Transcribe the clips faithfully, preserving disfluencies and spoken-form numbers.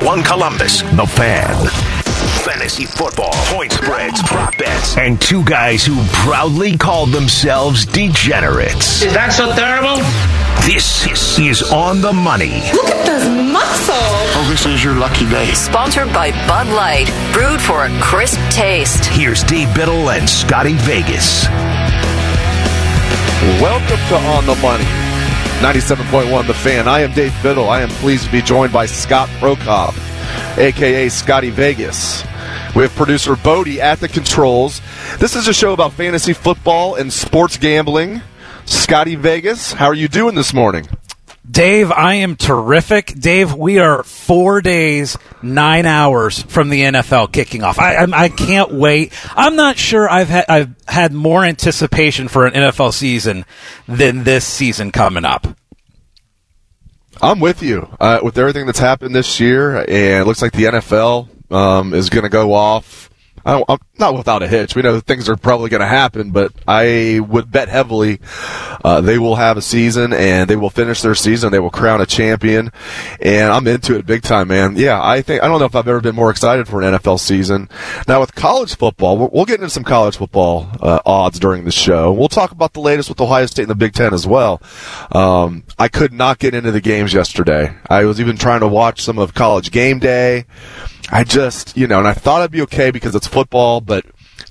One Columbus, the fan, fantasy football, point spreads, prop bets, and two guys who proudly call themselves degenerates. Is that so terrible? This is On the Money. Look at those muscles. Oh, this is your lucky day. Sponsored by Bud Light, brewed for a crisp taste. Here's Dave Biddle and Scotty Vegas. Welcome to On the Money. ninety-seven point one The Fan. I am Dave Biddle. I am pleased to be joined by Scott Prokop, a k a. Scotty Vegas. We have producer Bodie at the controls. This is a show about fantasy football and sports gambling. Scotty Vegas, how are you doing this morning? Dave, I am terrific. Dave, we are four days, nine hours from the N F L kicking off. I I, I can't wait. I'm not sure I've had I've had more anticipation for an N F L season than this season coming up. I'm with you uh, with everything that's happened this year, and it looks like the N F L um, is going to go off. I don't, I'm not without a hitch. We know things are probably going to happen, but I would bet heavily uh, they will have a season, and they will finish their season. They will crown a champion, and I'm into it big time, man. Yeah, I think I don't know if I've ever been more excited for an N F L season. Now with college football, we'll get into some college football uh, odds during the show. We'll talk about the latest with Ohio State and the Big Ten as well. Um, I could not get into the games yesterday. I was even trying to watch some of College Game Day. I just, you know, and I thought I'd be okay because it's football, but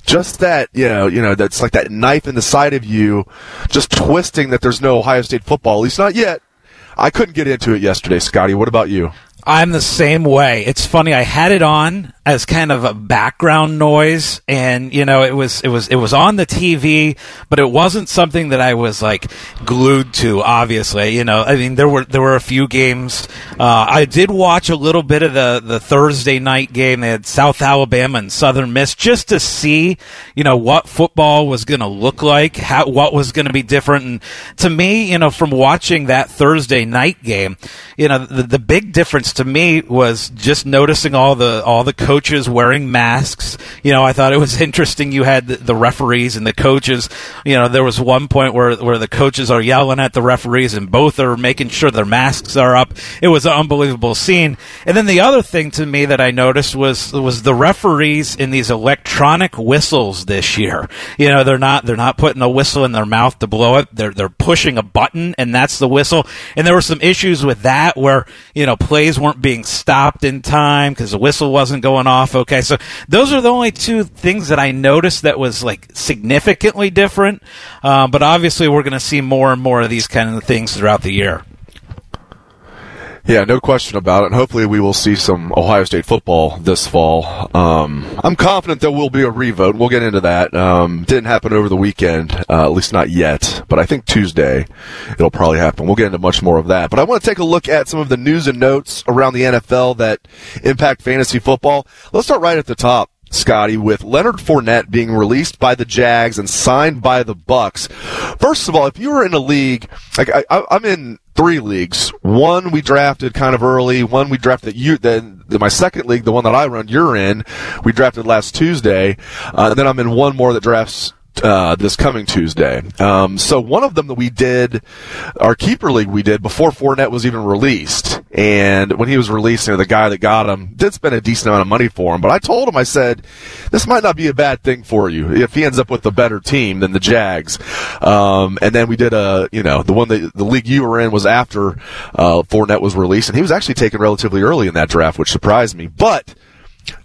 just that, you know, you know, that's like that knife in the side of you, just twisting that there's no Ohio State football, at least not yet. I couldn't get into it yesterday, Scotty. What about you? I'm the same way. It's funny. I had it on as kind of a background noise, and you know, it was it was it was on the T V, but it wasn't something that I was like glued to. Obviously, you know, I mean, there were there were a few games. Uh, I did watch a little bit of the, the Thursday night game. They had South Alabama and Southern Miss just to see, you know, what football was going to look like, how what was going to be different. And to me, you know, from watching that Thursday night game, you know, the, the big difference to me was just noticing all the all the coaches wearing masks. You know, I thought it was interesting. You had the, the referees and the coaches. You know, there was one point where where the coaches are yelling at the referees, and both are making sure their masks are up. It was an unbelievable scene. And then the other thing to me that I noticed was was the referees in these electronic whistles this year. You know, they're not they're not putting a whistle in their mouth to blow it. They're they're pushing a button, and that's the whistle. And there were some issues with that where, you know, plays weren't being stopped in time because the whistle wasn't going off. Okay, so those are the only two things that I noticed that was like significantly different. Uh, but obviously, we're going to see more and more of these kind of things throughout the year. Yeah, no question about it. And hopefully, we will see some Ohio State football this fall. Um, I'm confident there will be a revote. We'll get into that. Um, didn't happen over the weekend, uh, at least not yet. But I think Tuesday it'll probably happen. We'll get into much more of that. But I want to take a look at some of the news and notes around the N F L that impact fantasy football. Let's start right at the top, Scotty, with Leonard Fournette being released by the Jags and signed by the Bucks. First of all, if you were in a league, like I, I, I'm in three leagues. One we drafted kind of early. One we drafted you. Then my second league, the one that I run, you're in. We drafted last Tuesday, uh, and then I'm in one more that drafts uh, this coming Tuesday. Um, so one of them that we did, our keeper league, we did before Fournette was even released. And when he was released, you know, the guy that got him did spend a decent amount of money for him. But I told him, I said, this might not be a bad thing for you if he ends up with a better team than the Jags. Um, and then we did a, you know, the one that the league you were in was after uh, Fournette was released. And he was actually taken relatively early in that draft, which surprised me. But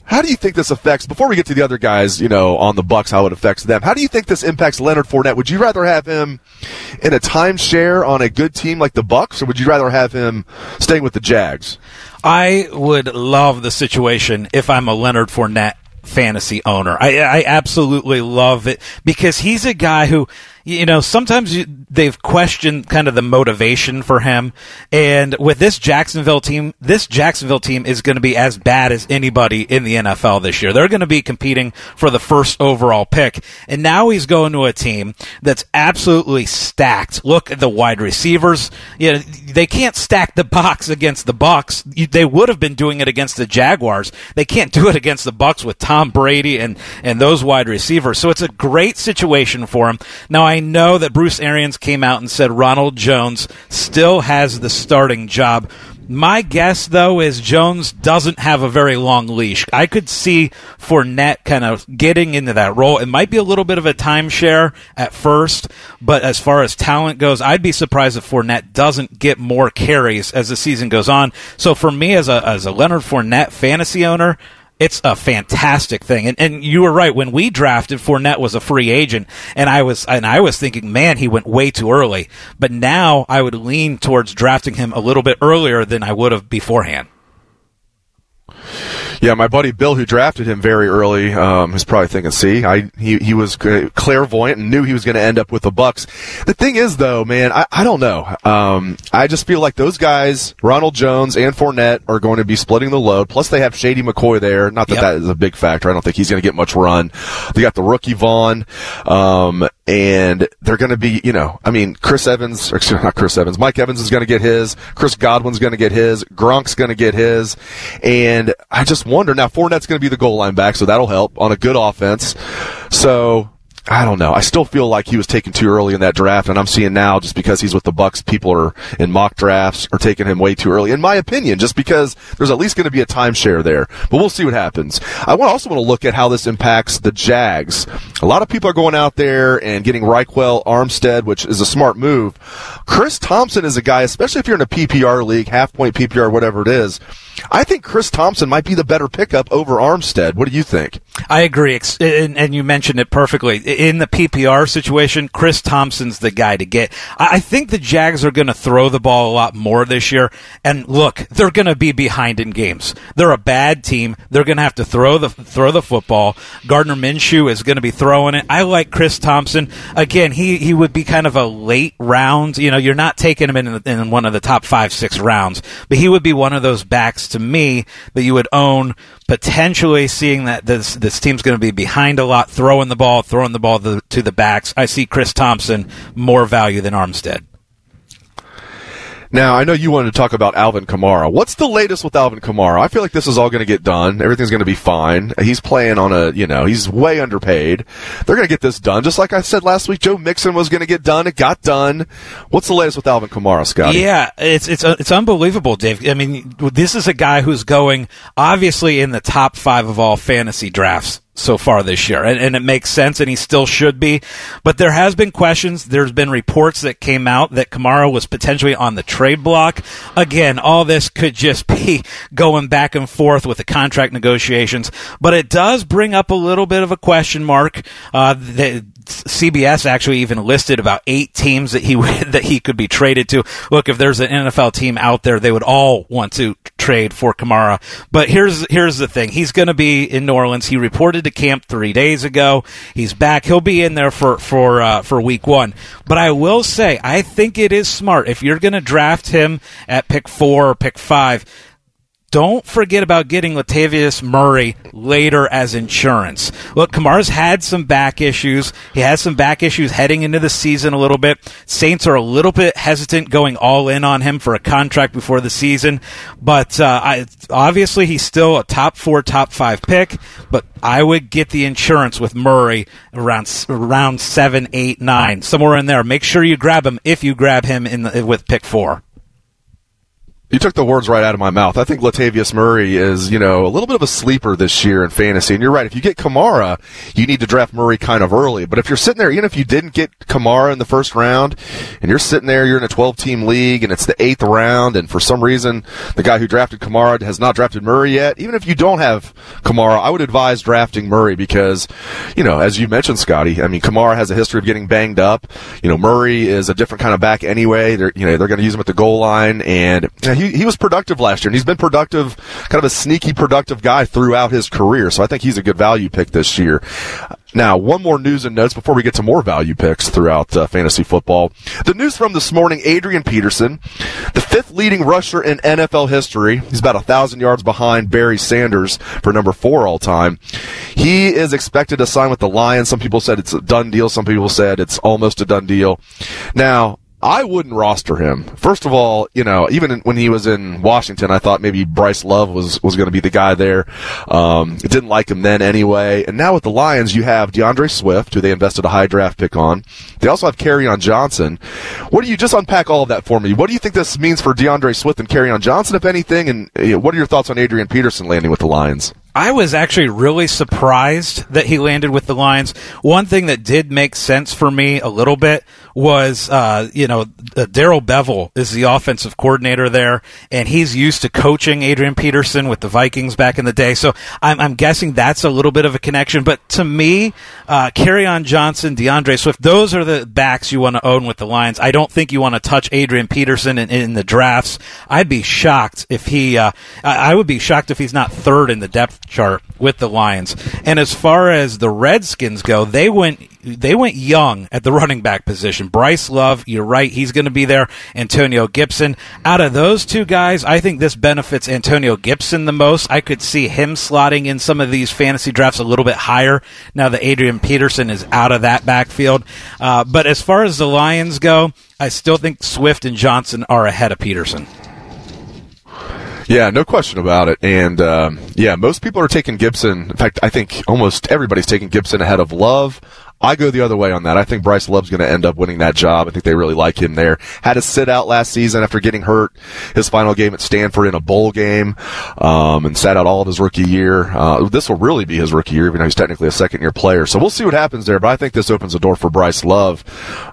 how do you think this affects, before we get to the other guys, you know, on the Bucks, how it affects them, how do you think this impacts Leonard Fournette? Would you rather have him in a timeshare on a good team like the Bucks, or would you rather have him staying with the Jags? I would love the situation if I'm a Leonard Fournette fantasy owner. I, I absolutely love it because he's a guy who, you know, sometimes you, they've questioned kind of the motivation for him. And with this Jacksonville team, this Jacksonville team is going to be as bad as anybody in the N F L this year. They're going to be competing for the first overall pick. And now he's going to a team that's absolutely stacked. Look at the wide receivers. You know, they can't stack the box against the Bucs. They would have been doing it against the Jaguars. They can't do it against the Bucs with Tom Brady and, and those wide receivers. So it's a great situation for him. Now, I know that Bruce Arians came out and said Ronald Jones still has the starting job. My guess, though, is Jones doesn't have a very long leash. I could see Fournette kind of getting into that role. It might be a little bit of a timeshare at first, but as far as talent goes, I'd be surprised if Fournette doesn't get more carries as the season goes on. So for me, as a as a Leonard Fournette fantasy owner, it's a fantastic thing. And and you were right. When we drafted, Fournette was a free agent, and I was and I was thinking, man, he went way too early. But now I would lean towards drafting him a little bit earlier than I would have beforehand. Yeah, my buddy Bill, who drafted him very early, um, is probably thinking, see, I he, he was clairvoyant and knew he was going to end up with the Bucks. The thing is, though, man, I, I don't know. Um, I just feel like those guys, Ronald Jones and Fournette, are going to be splitting the load. Plus, they have Shady McCoy there. Not that yep. that is a big factor. I don't think he's going to get much run. They got the rookie Vaughn, um, and they're going to be, you know, I mean, Chris Evans, or excuse me, not Chris Evans, Mike Evans is going to get his. Chris Godwin's going to get his. Gronk's going to get his. And I just wonder. Now, Fournette's going to be the goal line back, so that'll help on a good offense. So, I don't know. I still feel like he was taken too early in that draft, and I'm seeing now just because he's with the Bucks, people are in mock drafts are taking him way too early, in my opinion, just because there's at least going to be a timeshare there. But we'll see what happens. I also want to look at how this impacts the Jags. A lot of people are going out there and getting Ryquell Armstead, which is a smart move. Chris Thompson is a guy, especially if you're in a P P R league, half-point P P R, whatever it is, I think Chris Thompson might be the better pickup over Armstead. What do you think? I agree, and, and you mentioned it perfectly. In the P P R situation, Chris Thompson's the guy to get. I think the Jags are going to throw the ball a lot more this year. And look, they're going to be behind in games. They're a bad team. They're going to have to throw the throw the football. Gardner Minshew is going to be throwing it. I like Chris Thompson. Again, he, he would be kind of a late round. You know, you're not taking him in, in one of the top five, six rounds. But he would be one of those backs to me that you would own, potentially seeing that this this team's going to be behind a lot, throwing the ball, throwing the ball The, to the backs. I see Chris Thompson more value than Armstead. Now, I know you wanted to talk about Alvin Kamara. What's the latest with Alvin Kamara? I feel like this is all going to get done. Everything's going to be fine. He's playing on a, you know, he's way underpaid. They're going to get this done. Just like I said last week, Joe Mixon was going to get done. It got done. What's the latest with Alvin Kamara, Scotty? Yeah, it's it's it's unbelievable, Dave. I mean, this is a guy who's going, obviously, in the top five of all fantasy drafts so far this year, and, and it makes sense, and he still should be. But there has been questions. There's been reports that came out that Kamara was potentially on the trade block. Again, all this could just be going back and forth with the contract negotiations, but it does bring up a little bit of a question mark. Uh, that C B S actually even listed about eight teams that he that he could be traded to. Look, if there's an N F L team out there, they would all want to trade for Kamara. But here's here's the thing. He's going to be in New Orleans. He reported to camp three days ago. He's back. He'll be in there for for uh, for week one. But I will say, I think it is smart. If you're going to draft him at pick four or pick five, don't forget about getting Latavius Murray later as insurance. Look, Kamara's had some back issues. He has some back issues heading into the season a little bit. Saints are a little bit hesitant going all in on him for a contract before the season. But uh, I, obviously he's still a top four, top five pick. But I would get the insurance with Murray around around seven, eight, nine, somewhere in there. Make sure you grab him if you grab him in the, with pick four. You took the words right out of my mouth. I think Latavius Murray is, you know, a little bit of a sleeper this year in fantasy. And you're right. If you get Kamara, you need to draft Murray kind of early. But if you're sitting there, even if you didn't get Kamara in the first round, and you're sitting there, you're in a twelve-team league, and it's the eighth round, and for some reason the guy who drafted Kamara has not drafted Murray yet, even if you don't have Kamara, I would advise drafting Murray because, you know, as you mentioned, Scotty, I mean, Kamara has a history of getting banged up. You know, Murray is a different kind of back anyway. They're, you know, they're going to use him at the goal line, and he he was productive last year, and he's been productive, kind of a sneaky productive guy throughout his career. So I think he's a good value pick this year. Now, one more news and notes before we get to more value picks throughout uh, fantasy football. The news from this morning, Adrian Peterson, the fifth leading rusher in N F L history. He's about one thousand yards behind Barry Sanders for number four all time. He is expected to sign with the Lions. Some people said it's a done deal. Some people said it's almost a done deal. Now, I wouldn't roster him. First of all, you know, even when he was in Washington, I thought maybe Bryce Love was, was going to be the guy there. Um, didn't like him then anyway. And now with the Lions, you have DeAndre Swift, who they invested a high draft pick on. They also have Kerryon Johnson. What do you, just unpack all of that for me. What do you think this means for DeAndre Swift and Kerryon Johnson, if anything? And you know, what are your thoughts on Adrian Peterson landing with the Lions? I was actually really surprised that he landed with the Lions. One thing that did make sense for me a little bit was, uh, you know, Daryl Bevell is the offensive coordinator there, and he's used to coaching Adrian Peterson with the Vikings back in the day. So I'm, I'm guessing that's a little bit of a connection. But to me, uh, Kerryon Johnson, DeAndre Swift, those are the backs you want to own with the Lions. I don't think you want to touch Adrian Peterson in, in the drafts. I'd be shocked if he, uh, I would be shocked if he's not third in the depth chart with the Lions. And as far as the Redskins go, they went they went young at the running back position. Bryce Love, you're right, he's going to be there. Antonio Gibson. Out of those two guys, I think this benefits Antonio Gibson the most. I could see him slotting in some of these fantasy drafts a little bit higher now that Adrian Peterson is out of that backfield. Uh, but as far as the Lions go, I still think Swift and Johnson are ahead of Peterson. Yeah, no question about it. And, um, yeah, most people are taking Gibson. In fact, I think almost everybody's taking Gibson ahead of Love. I go the other way on that. I think Bryce Love's going to end up winning that job. I think they really like him there. Had to sit out last season after getting hurt his final game at Stanford in a bowl game, um, and sat out all of his rookie year. Uh, this will really be his rookie year, even though he's technically a second-year player. So we'll see what happens there, but I think this opens the door for Bryce Love.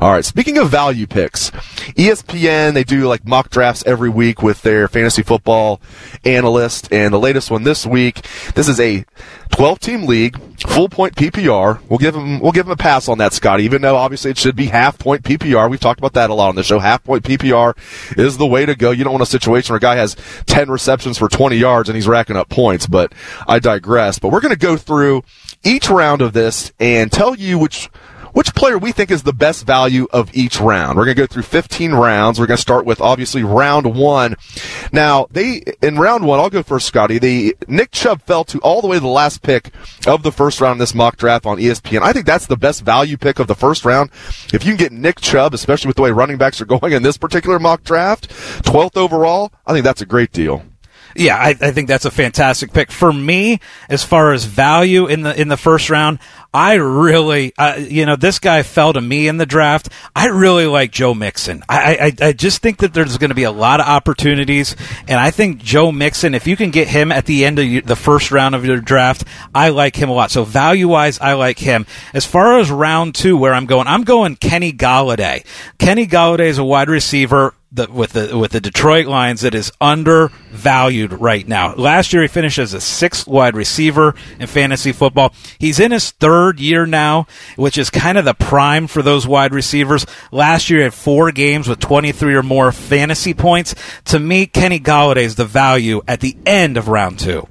All right, speaking of value picks, E S P N, they do like mock drafts every week with their fantasy football analyst, and the latest one this week, this is a twelve-team league, full-point P P R. We'll give them, we'll give them a pass on that, Scott, even though obviously it should be half-point P P R. We've talked about that a lot on the show. Half-point P P R is the way to go. You don't want a situation where a guy has ten receptions for twenty yards and he's racking up points, but I digress. But we're going to go through each round of this and tell you which which player we think is the best value of each round. We're going to go through fifteen rounds. We're going to start with, obviously, round one. Now, they in round one, I'll go first, Scotty. The Nick Chubb fell to all the way to the last pick of the first round in this mock draft on E S P N. I think that's the best value pick of the first round. If you can get Nick Chubb, especially with the way running backs are going in this particular mock draft, twelfth overall, I think that's a great deal. Yeah, I, I think that's a fantastic pick. For me, as far as value in the in the first round, I really, uh, you know, this guy fell to me in the draft. I really like Joe Mixon. I, I, I just think that there's going to be a lot of opportunities, and I think Joe Mixon, if you can get him at the end of the first round of your draft, I like him a lot. So value-wise, I like him. As far as round two, where I'm going, I'm going Kenny Golladay. Kenny Golladay is a wide receiver. The, with the with the Detroit Lions, that is undervalued right now. Last year, he finished as a sixth wide receiver in fantasy football. He's in his third year now, which is kind of the prime for those wide receivers. Last year, he had four games with twenty-three or more fantasy points. To me, Kenny Golladay is the value at the end of round two.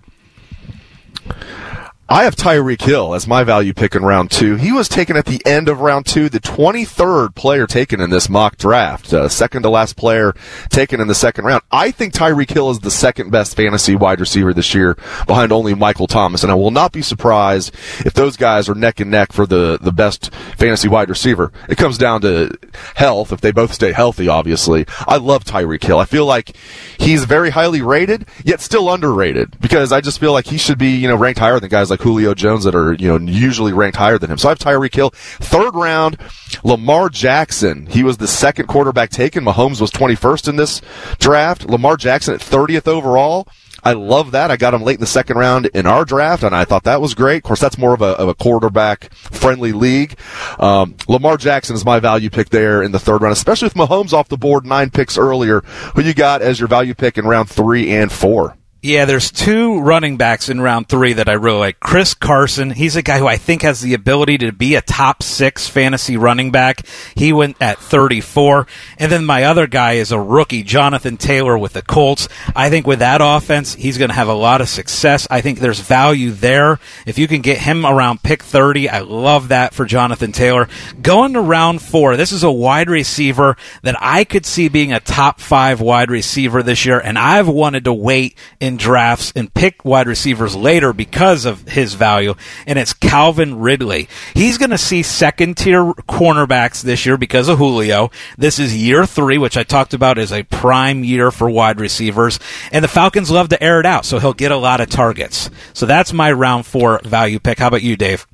I have Tyreek Hill as my value pick in round two. He was taken at the end of round two, the twenty-third player taken in this mock draft, uh, second to last player taken in the second round. I think Tyreek Hill is the second best fantasy wide receiver this year behind only Michael Thomas, and I will not be surprised if those guys are neck and neck for the, the best fantasy wide receiver. It comes down to health, if they both stay healthy, obviously. I love Tyreek Hill. I feel like he's very highly rated, yet still underrated, because I just feel like he should be, you know, ranked higher than guys like Julio Jones that are, you know, usually ranked higher than him. So I have Tyreek Hill. Third round, Lamar Jackson. He was the second quarterback taken. Mahomes was twenty-first in this draft. Lamar Jackson at thirtieth overall. I love that. I got him late in the second round in our draft, and I thought that was great. Of course, that's more of a, of a quarterback-friendly league. Um, Lamar Jackson is my value pick there in the third round, especially with Mahomes off the board nine picks earlier. Who you got as your value pick in round three and four? Yeah, there's two running backs in round three that I really like. Chris Carson, he's a guy who I think has the ability to be a top six fantasy running back. He went at thirty-four. And then my other guy is a rookie, Jonathan Taylor with the Colts. I think with that offense, he's going to have a lot of success. I think there's value there. If you can get him around pick thirty, I love that for Jonathan Taylor. Going to round four, this is a wide receiver that I could see being a top five wide receiver this year, and I've wanted to wait in drafts and pick wide receivers later because of his value, and it's Calvin Ridley. He's going to see second-tier cornerbacks this year because of Julio. This is year three, which I talked about is a prime year for wide receivers, and the Falcons love to air it out, so he'll get a lot of targets. So that's my round four value pick. How about you, Dave?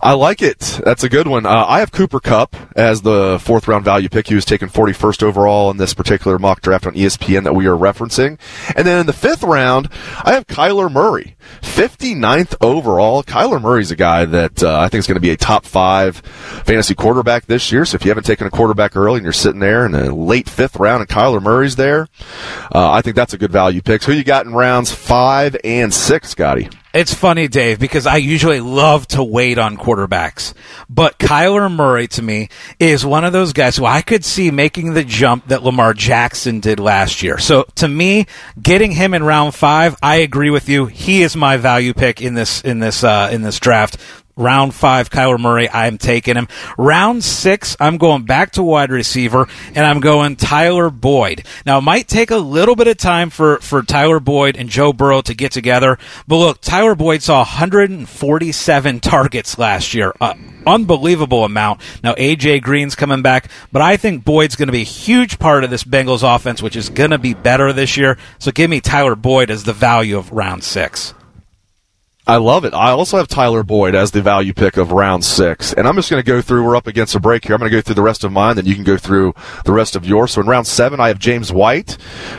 I like it. That's a good one. Uh, I have Cooper Kupp as the fourth round value pick. He was taken forty-first overall in this particular mock draft on E S P N that we are referencing. And then in the fifth round, I have Kyler Murray, fifty-ninth overall. Kyler Murray's a guy that uh, I think is going to be a top five fantasy quarterback this year. So if you haven't taken a quarterback early and you're sitting there in a late fifth round and Kyler Murray's there, uh, I think that's a good value pick. So who you got in rounds five and six, Scotty? It's funny, Dave, because I usually love to wait on quarterbacks. But Kyler Murray, to me, is one of those guys who I could see making the jump that Lamar Jackson did last year. So, to me, getting him in round five, I agree with you. He is my value pick in this in this, uh, in this draft. Round five, Kyler Murray, I'm taking him. Round six, I'm going back to wide receiver, and I'm going Tyler Boyd. Now, it might take a little bit of time for, for Tyler Boyd and Joe Burrow to get together, but look, Tyler Boyd saw one hundred forty-seven targets last year. Uh, unbelievable amount. Now, A J Green's coming back, but I think Boyd's going to be a huge part of this Bengals offense, which is going to be better this year. So give me Tyler Boyd as the value of round six. I love it. I also have Tyler Boyd as the value pick of round six. And I'm just going to go through. We're up against a break here. I'm going to go through the rest of mine, then you can go through the rest of yours. So in round seven, I have James White.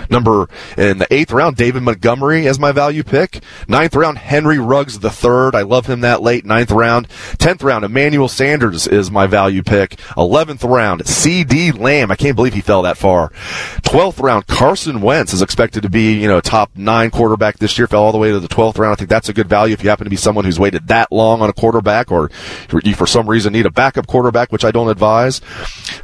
Number in the eighth round, David Montgomery as my value pick. Ninth round, Henry Ruggs the third. I love him that late. Ninth round. Tenth round, Emmanuel Sanders is my value pick. Eleventh round, C D Lamb. I can't believe he fell that far. Twelfth round, Carson Wentz is expected to be, you know, top nine quarterback this year. Fell all the way to the twelfth round. I think that's a good value. If you happen to be someone who's waited that long on a quarterback, or you for some reason need a backup quarterback, which I don't advise.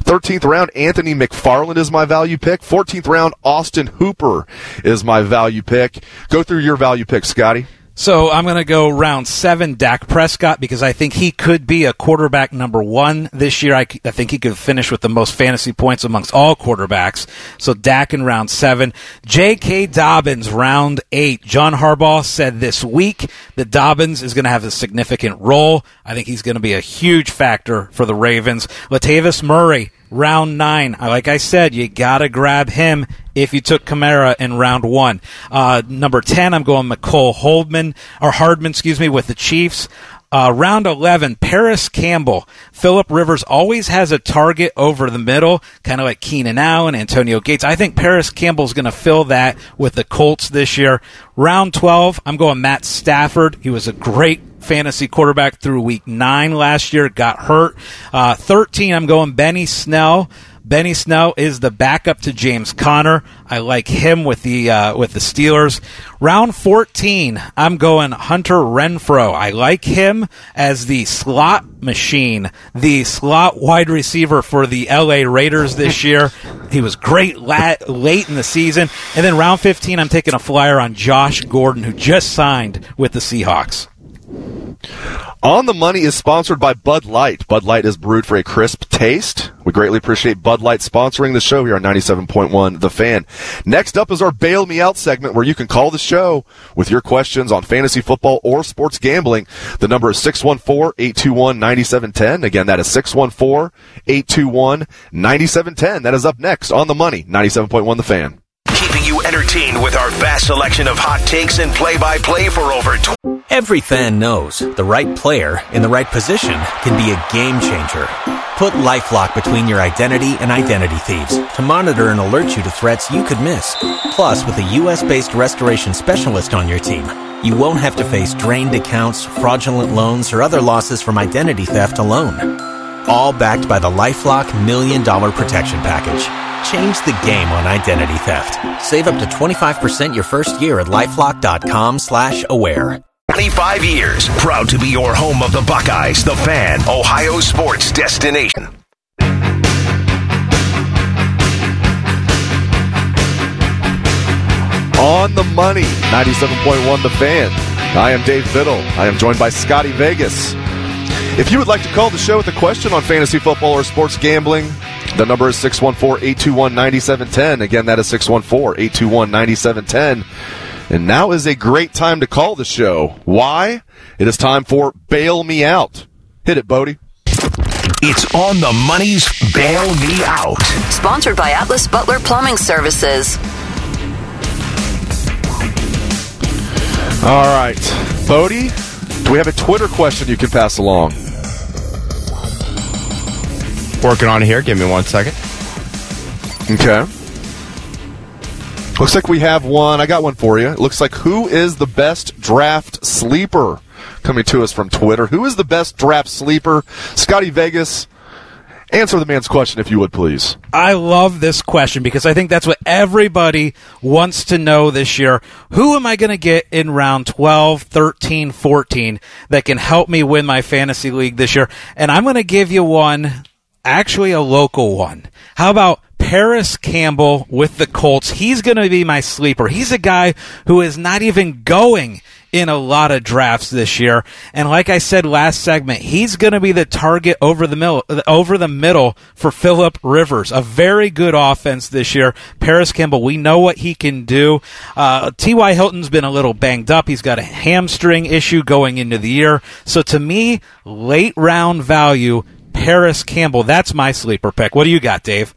thirteenth round, Anthony McFarland is my value pick. fourteenth round, Austin Hooper is my value pick. Go through your value pick, Scotty. So I'm going to go round seven, Dak Prescott, because I think he could be a quarterback number one this year. I, I think he could finish with the most fantasy points amongst all quarterbacks. So Dak in round seven. J K. Dobbins, round eight. John Harbaugh said this week that Dobbins is going to have a significant role. I think he's going to be a huge factor for the Ravens. Latavius Murray, round nine. Like I said, you got to grab him if you took Kamara in round one. Uh, number ten, I'm going Mecole Hardman, or Hardman, excuse me, with the Chiefs. Uh, round eleven, Paris Campbell. Phillip Rivers always has a target over the middle, kind of like Keenan Allen, Antonio Gates. I think Paris Campbell's going to fill that with the Colts this year. Round twelve, I'm going Matt Stafford. He was a great fantasy quarterback through week nine last year, got hurt. Uh, thirteen, I'm going Benny Snell. Benny Snell is the backup to James Conner. I like him with the uh, with the Steelers. Round fourteen, I'm going Hunter Renfrow. I like him as the slot machine, the slot wide receiver for the L A Raiders this year. He was great lat- late in the season. And then round fifteen, I'm taking a flyer on Josh Gordon, who just signed with the Seahawks. On the Money is sponsored by Bud Light. Bud Light is brewed for a crisp taste. We greatly appreciate Bud Light sponsoring the show here on ninety-seven point one The Fan. Next up is our Bail Me Out segment, where you can call the show with your questions on fantasy football or sports gambling. The number is six one four, eight two one, nine seven one zero. Again, that is six one four, eight two one, nine seven one zero. That is up next on The Money, ninety-seven point one The Fan. Keeping you entertained with our vast selection of hot takes and play-by-play for over twenty. Every fan knows the right player in the right position can be a game changer. Put LifeLock between your identity and identity thieves to monitor and alert you to threats you could miss. Plus, with a U S-based restoration specialist on your team, you won't have to face drained accounts, fraudulent loans, or other losses from identity theft alone. All backed by the LifeLock Million Dollar Protection Package. Change the game on identity theft. Save up to twenty-five percent your first year at LifeLock.com slash aware. twenty-five years, proud to be your home of the Buckeyes, the fan, Ohio sports destination. On the money, ninety-seven point one The Fan. I am Dave Biddle. I am joined by Scotty Vegas. If you would like to call the show with a question on fantasy football or sports gambling, the number is six one four, eight two one, nine seven one zero. Again, that is six one four, eight two one, nine seven one zero. And now is a great time to call the show. Why? It is time for Bail Me Out. Hit it, Bodie. It's On the Money's Bail Me Out. Sponsored by Atlas Butler Plumbing Services. All right. Bodie, do we have a Twitter question you can pass along? Working on here. Give me one second. Okay. Looks like we have one. I got one for you. It looks like, who is the best draft sleeper? Coming to us from Twitter. Who is the best draft sleeper? Scotty Vegas, answer the man's question if you would, please. I love this question because I think that's what everybody wants to know this year. Who am I going to get in round twelve, thirteen, fourteen that can help me win my fantasy league this year? And I'm going to give you one, actually a local one. How about Paris Campbell with the Colts? He's going to be my sleeper. He's a guy who is not even going in a lot of drafts this year. And like I said last segment, he's going to be the target over the middle, over the middle for Phillip Rivers. A very good offense this year. Paris Campbell, we know what he can do. Uh, T Y. Hilton's been a little banged up. He's got a hamstring issue going into the year. So to me, late round value, Paris Campbell. That's my sleeper pick. What do you got, Dave?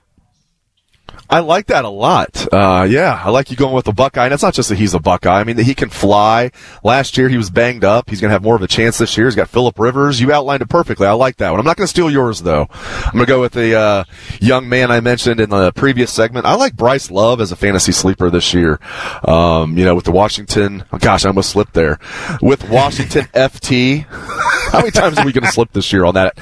I like that a lot. Uh, yeah, I like you going with the Buckeye. And it's not just that he's a Buckeye. I mean, that he can fly. Last year he was banged up. He's going to have more of a chance this year. He's got Phillip Rivers. You outlined it perfectly. I like that one. I'm not going to steal yours, though. I'm going to go with the uh, young man I mentioned in the previous segment. I like Bryce Love as a fantasy sleeper this year. Um, you know, with the Washington – oh, gosh, I almost slipped there. With Washington F T. How many times are we going to slip this year on that?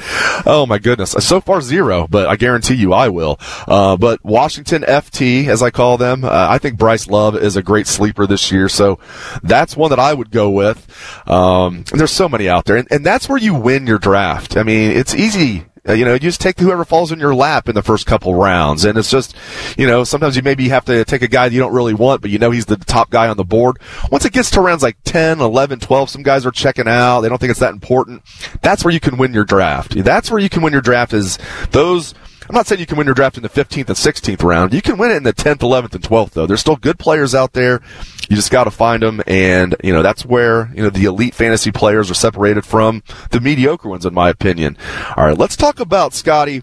Oh, my goodness. So far, zero, but I guarantee you I will. Uh, but Washington F T, as I call them. Uh, I think Bryce Love is a great sleeper this year, so that's one that I would go with. Um, there's so many out there, and, and that's where you win your draft. I mean, it's easy. Uh, you know, you just take whoever falls in your lap in the first couple rounds, and it's just, you know, sometimes you maybe have to take a guy you don't really want, but you know he's the top guy on the board. Once it gets to rounds like ten, eleven, twelve, some guys are checking out. They don't think it's that important. That's where you can win your draft. That's where you can win your draft is those... I'm not saying you can win your draft in the fifteenth and sixteenth round. You can win it in the tenth, eleventh, and twelfth, though. There's still good players out there. You just got to find them, and you know that's where you know the elite fantasy players are separated from the mediocre ones, in my opinion. All right, let's talk about, Scotty,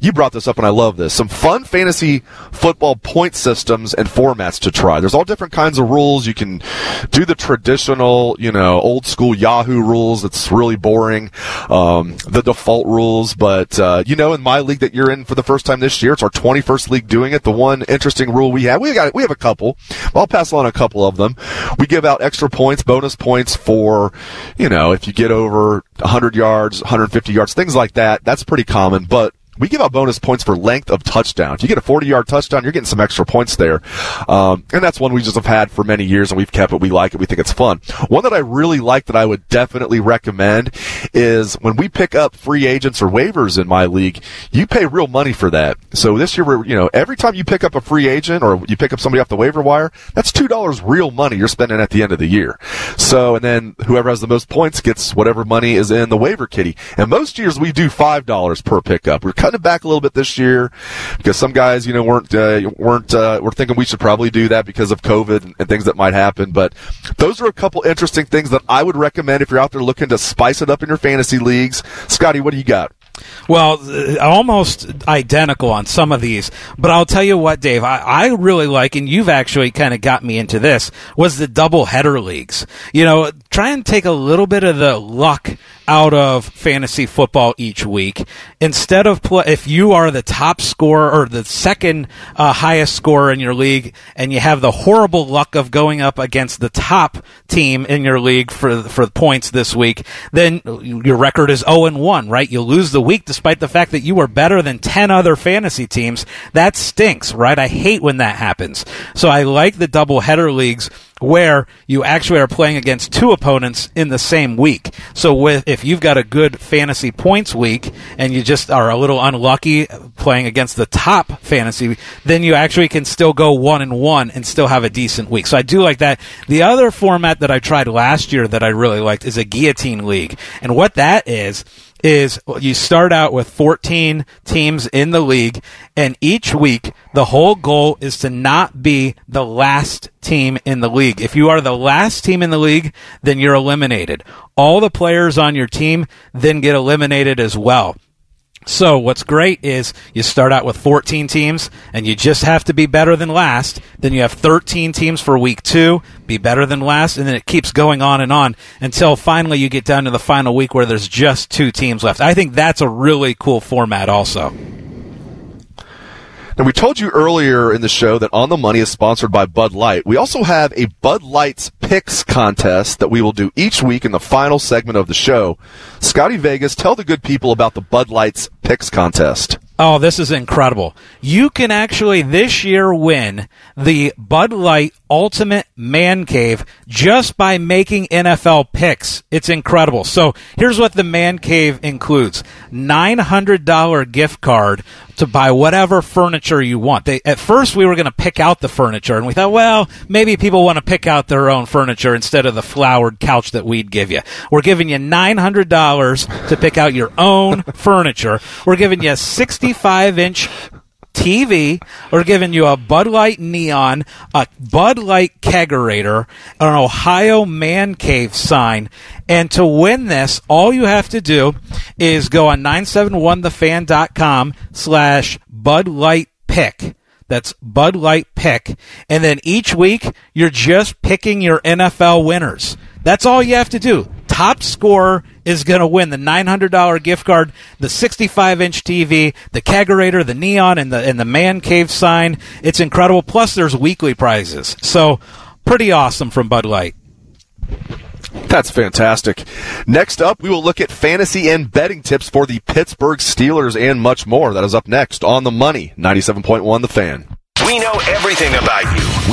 you brought this up, and I love this. Some fun fantasy football point systems and formats to try. There's all different kinds of rules. You can do the traditional, you know, old school Yahoo rules. It's really boring. Um, the default rules. But, uh, you know, in my league that you're in for the first time this year, it's our twenty-first league doing it. The one interesting rule we have, we got, we have a couple. I'll pass on a couple of them. We give out extra points, bonus points for, you know, if you get over one hundred yards, one hundred fifty yards, things like that. That's pretty common. But we give out bonus points for length of touchdown. If you get a forty-yard touchdown, you're getting some extra points there. Um, and that's one we just have had for many years, and we've kept it. We like it. We think it's fun. One that I really like that I would definitely recommend is when we pick up free agents or waivers in my league, you pay real money for that. So this year, you know, every time you pick up a free agent or you pick up somebody off the waiver wire, that's two dollars real money you're spending at the end of the year. So, and then whoever has the most points gets whatever money is in the waiver kitty. And most years we do five dollars per pickup. We're cutting it back a little bit this year because some guys, you know, weren't uh, weren't uh, were thinking we should probably do that because of COVID and, and things that might happen. But those are a couple interesting things that I would recommend if you're out there looking to spice it up in your fantasy leagues. Scotty, what do you got? Well, almost identical on some of these, but I'll tell you what, Dave, I, I really like, and you've actually kind of got me into this, was the double header leagues. You know, try and take a little bit of the luck out of fantasy football each week. Instead of play, if you are the top scorer or the second uh, highest scorer in your league and you have the horrible luck of going up against the top team in your league for for points this week, then your record is oh and one, right? You lose the week despite the fact that you were better than ten other fantasy teams. That stinks, right? I hate when that happens. So I like the doubleheader leagues where you actually are playing against two opponents in the same week. So with if you've got a good fantasy points week and you just are a little unlucky playing against the top fantasy, then you actually can still go one and one and still have a decent week. So I do like that. The other format that I tried last year that I really liked is a guillotine league. And what that is is you start out with fourteen teams in the league, and each week the whole goal is to not be the last team in the league. If you are the last team in the league, then you're eliminated. All the players on your team then get eliminated as well. So what's great is you start out with fourteen teams, and you just have to be better than last. Then you have thirteen teams for week two, be better than last, and then it keeps going on and on until finally you get down to the final week where there's just two teams left. I think that's a really cool format also. Now, we told you earlier in the show that On the Money is sponsored by Bud Light. We also have a Bud Light's Picks contest that we will do each week in the final segment of the show. Scotty Vegas, tell the good people about the Bud Light's Picks contest. Oh, this is incredible. You can actually this year win the Bud Light Ultimate Man Cave just by making N F L picks. It's incredible. So here's what the Man Cave includes. nine hundred dollars gift card to buy whatever furniture you want. They, at first, we were going to pick out the furniture, and we thought, well, maybe people want to pick out their own furniture instead of the flowered couch that we'd give you. We're giving you nine hundred dollars to pick out your own furniture. We're giving you a sixty-five inch T V. We're giving you a Bud Light Neon, a Bud Light Kegerator, an Ohio Man Cave sign. And to win this, all you have to do is go on nine seven one the fan dot com slash Bud Light Pick. That's Bud Light Pick. And then each week, you're just picking your N F L winners. That's all you have to do. Top scorer is going to win the nine hundred dollars gift card, the sixty-five inch T V, the Kegerator, the Neon, and the and the Man Cave sign. It's incredible. Plus, there's weekly prizes. So, pretty awesome from Bud Light. That's fantastic. Next up, we will look at fantasy and betting tips for the Pittsburgh Steelers and much more. That is up next on The Money, ninety-seven point one The Fan. We know everything about you.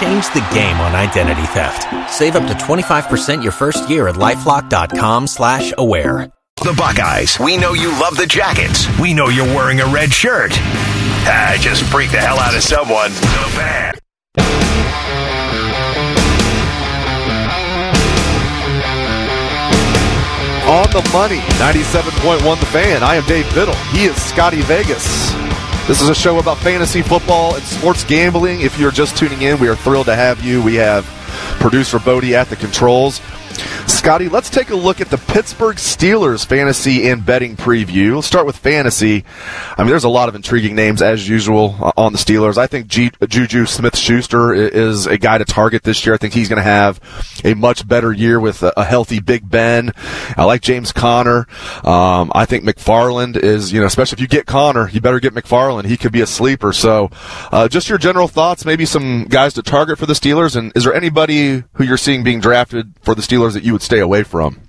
Change the game on identity theft. Save up to twenty-five percent your first year at LifeLock.com slash aware. The Buckeyes. We know you love the Jackets. We know you're wearing a red shirt. Ah, just freaked the hell out of someone so bad. On the Money, ninety-seven point one The Fan. I am Dave Biddle. He is Scotty Vegas. This is a show about fantasy football and sports gambling. If you're just tuning in, we are thrilled to have you. We have producer Bodie at the controls. Scotty, let's take a look at the Pittsburgh Steelers fantasy and betting preview. Let's start with fantasy. I mean, there's a lot of intriguing names, as usual, on the Steelers. I think G- Juju Smith-Schuster is a guy to target this year. I think he's going to have a much better year with a healthy Big Ben. I like James Conner. Um, I think McFarland is, you know, especially if you get Conner, you better get McFarland. He could be a sleeper. So uh, just your general thoughts, maybe some guys to target for the Steelers. And is there anybody who you're seeing being drafted for the Steelers that you would stay away from?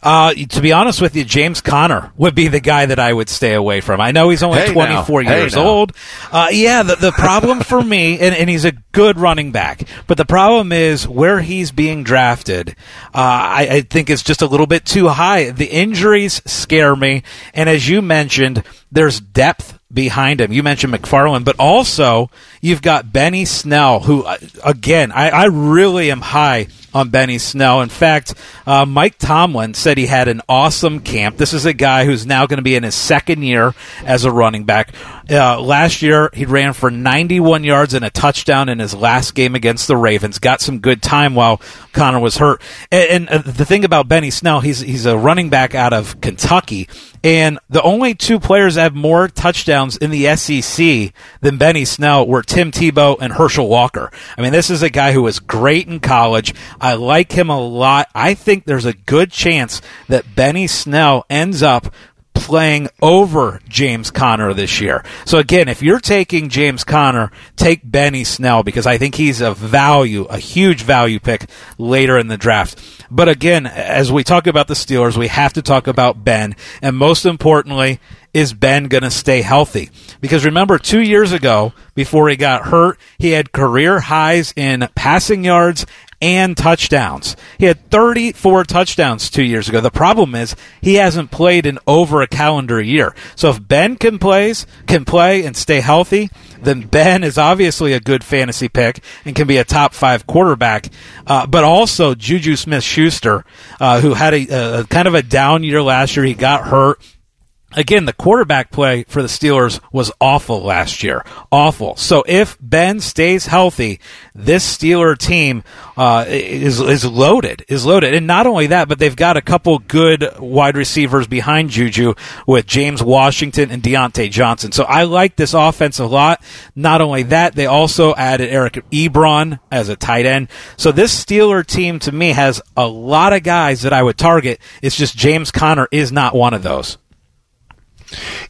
Uh, to be honest with you, James Conner would be the guy that I would stay away from. I know he's only hey twenty-four now. years hey old. Uh, yeah, the, the problem for me, and, and he's a good running back, but the problem is where he's being drafted, uh, I, I think it's just a little bit too high. The injuries scare me, and as you mentioned, there's depth behind him. You mentioned McFarland, but also you've got Benny Snell, who, again, I, I really am high on Benny Snell. In fact, uh, Mike Tomlin said he had an awesome camp. This is a guy who's now going to be in his second year as a running back. Uh, last year, he ran for ninety-one yards and a touchdown in his last game against the Ravens. Got some good time while Connor was hurt. And, and the thing about Benny Snell, he's, he's a running back out of Kentucky, and the only two players that have more touchdowns in the S E C than Benny Snell were Tim Tebow and Herschel Walker. I mean, this is a guy who was great in college. I like him a lot. I think there's a good chance that Benny Snell ends up playing over James Conner this year. So again, if you're taking James Conner, take Benny Snell, because I think he's a value, a huge value pick later in the draft. But again, as we talk about the Steelers, we have to talk about Ben. And most importantly, is Ben going to stay healthy? Because remember, two years ago, before he got hurt, he had career highs in passing yards and touchdowns. He had thirty-four touchdowns two years ago. The problem is he hasn't played in over a calendar year. So if Ben can plays, can play and stay healthy, then Ben is obviously a good fantasy pick and can be a top five quarterback. Uh, but also Juju Smith-Schuster, uh, who had a, a kind of a down year last year. He got hurt. Again, the quarterback play for the Steelers was awful last year. Awful. So if Ben stays healthy, this Steeler team uh, is is loaded. Is loaded. And not only that, but they've got a couple good wide receivers behind Juju with James Washington and Deontay Johnson. So I like this offense a lot. Not only that, they also added Eric Ebron as a tight end. So this Steeler team, to me, has a lot of guys that I would target. It's just James Conner is not one of those.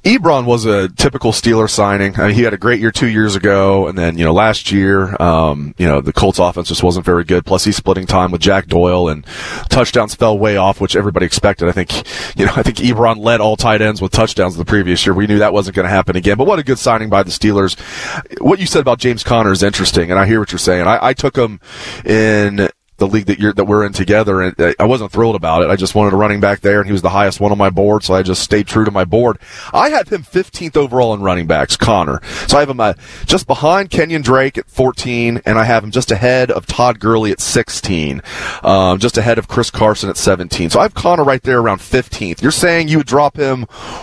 Ebron was a typical Steeler signing. I mean, he had a great year two years ago, and then you know last year, um, you know the Colts' offense just wasn't very good. Plus, he's splitting time with Jack Doyle, and touchdowns fell way off, which everybody expected. I think, you know, I think Ebron led all tight ends with touchdowns the previous year. We knew that wasn't going to happen again. But what a good signing by the Steelers. What you said about James Conner is interesting, and I hear what you're saying. I, I took him in the league that you're, that we're in together, and I wasn't thrilled about it. I just wanted a running back there, and he was the highest one on my board, so I just stayed true to my board. I have him fifteenth overall in running backs, Connor. So I have him uh, just behind Kenyon Drake at fourteen, and I have him just ahead of Todd Gurley at sixteen, um, just ahead of Chris Carson at seventeen. So I have Connor right there around fifteenth. You're saying you would drop him,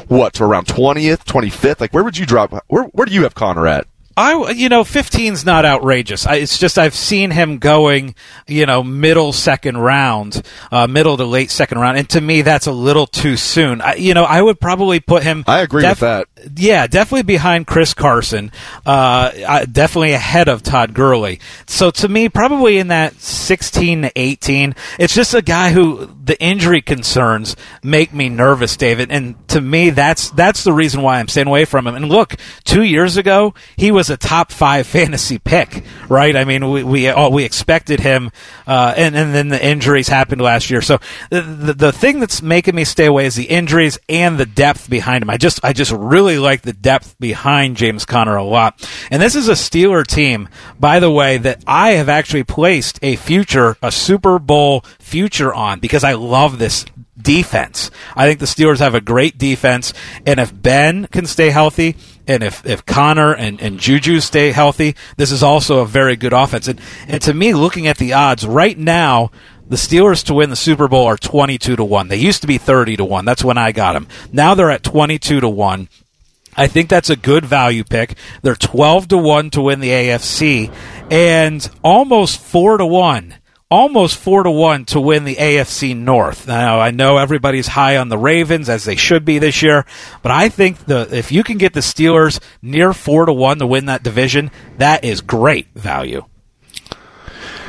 what, to around twentieth, twenty-fifth? Like, where would you drop? Where, where do you have Connor at? I, you know, fifteen's not outrageous. I, it's just I've seen him going, you know, middle second round, uh, middle to late second round, and to me that's a little too soon. I, you know, I would probably put him. I agree def- with that. Yeah, definitely behind Chris Carson, uh, I, definitely ahead of Todd Gurley. So to me, probably in that sixteen to eighteen. It's just a guy who the injury concerns make me nervous, David. And to me, that's that's the reason why I'm staying away from him. And look, two years ago he was. was a top five fantasy pick, right? I mean, we we, oh, we expected him, uh, and, and then the injuries happened last year. So the, the the thing that's making me stay away is the injuries and the depth behind him. I just I just really like the depth behind James Conner a lot. And this is a Steeler team, by the way, that I have actually placed a future, a Super Bowl future on, because I love this defense. I think the Steelers have a great defense, and if Ben can stay healthy, and if, if Connor and, and Juju stay healthy, this is also a very good offense. And, and to me, looking at the odds, right now, the Steelers to win the Super Bowl are twenty-two to one. They used to be thirty to one. That's when I got them. Now they're at twenty-two to one. I think that's a good value pick. They're twelve to one to win the A F C and almost four to one. Almost four to one to win the A F C North. Now, I know everybody's high on the Ravens, as they should be this year, but I think the if you can get the Steelers near four to one to win that division, that is great value.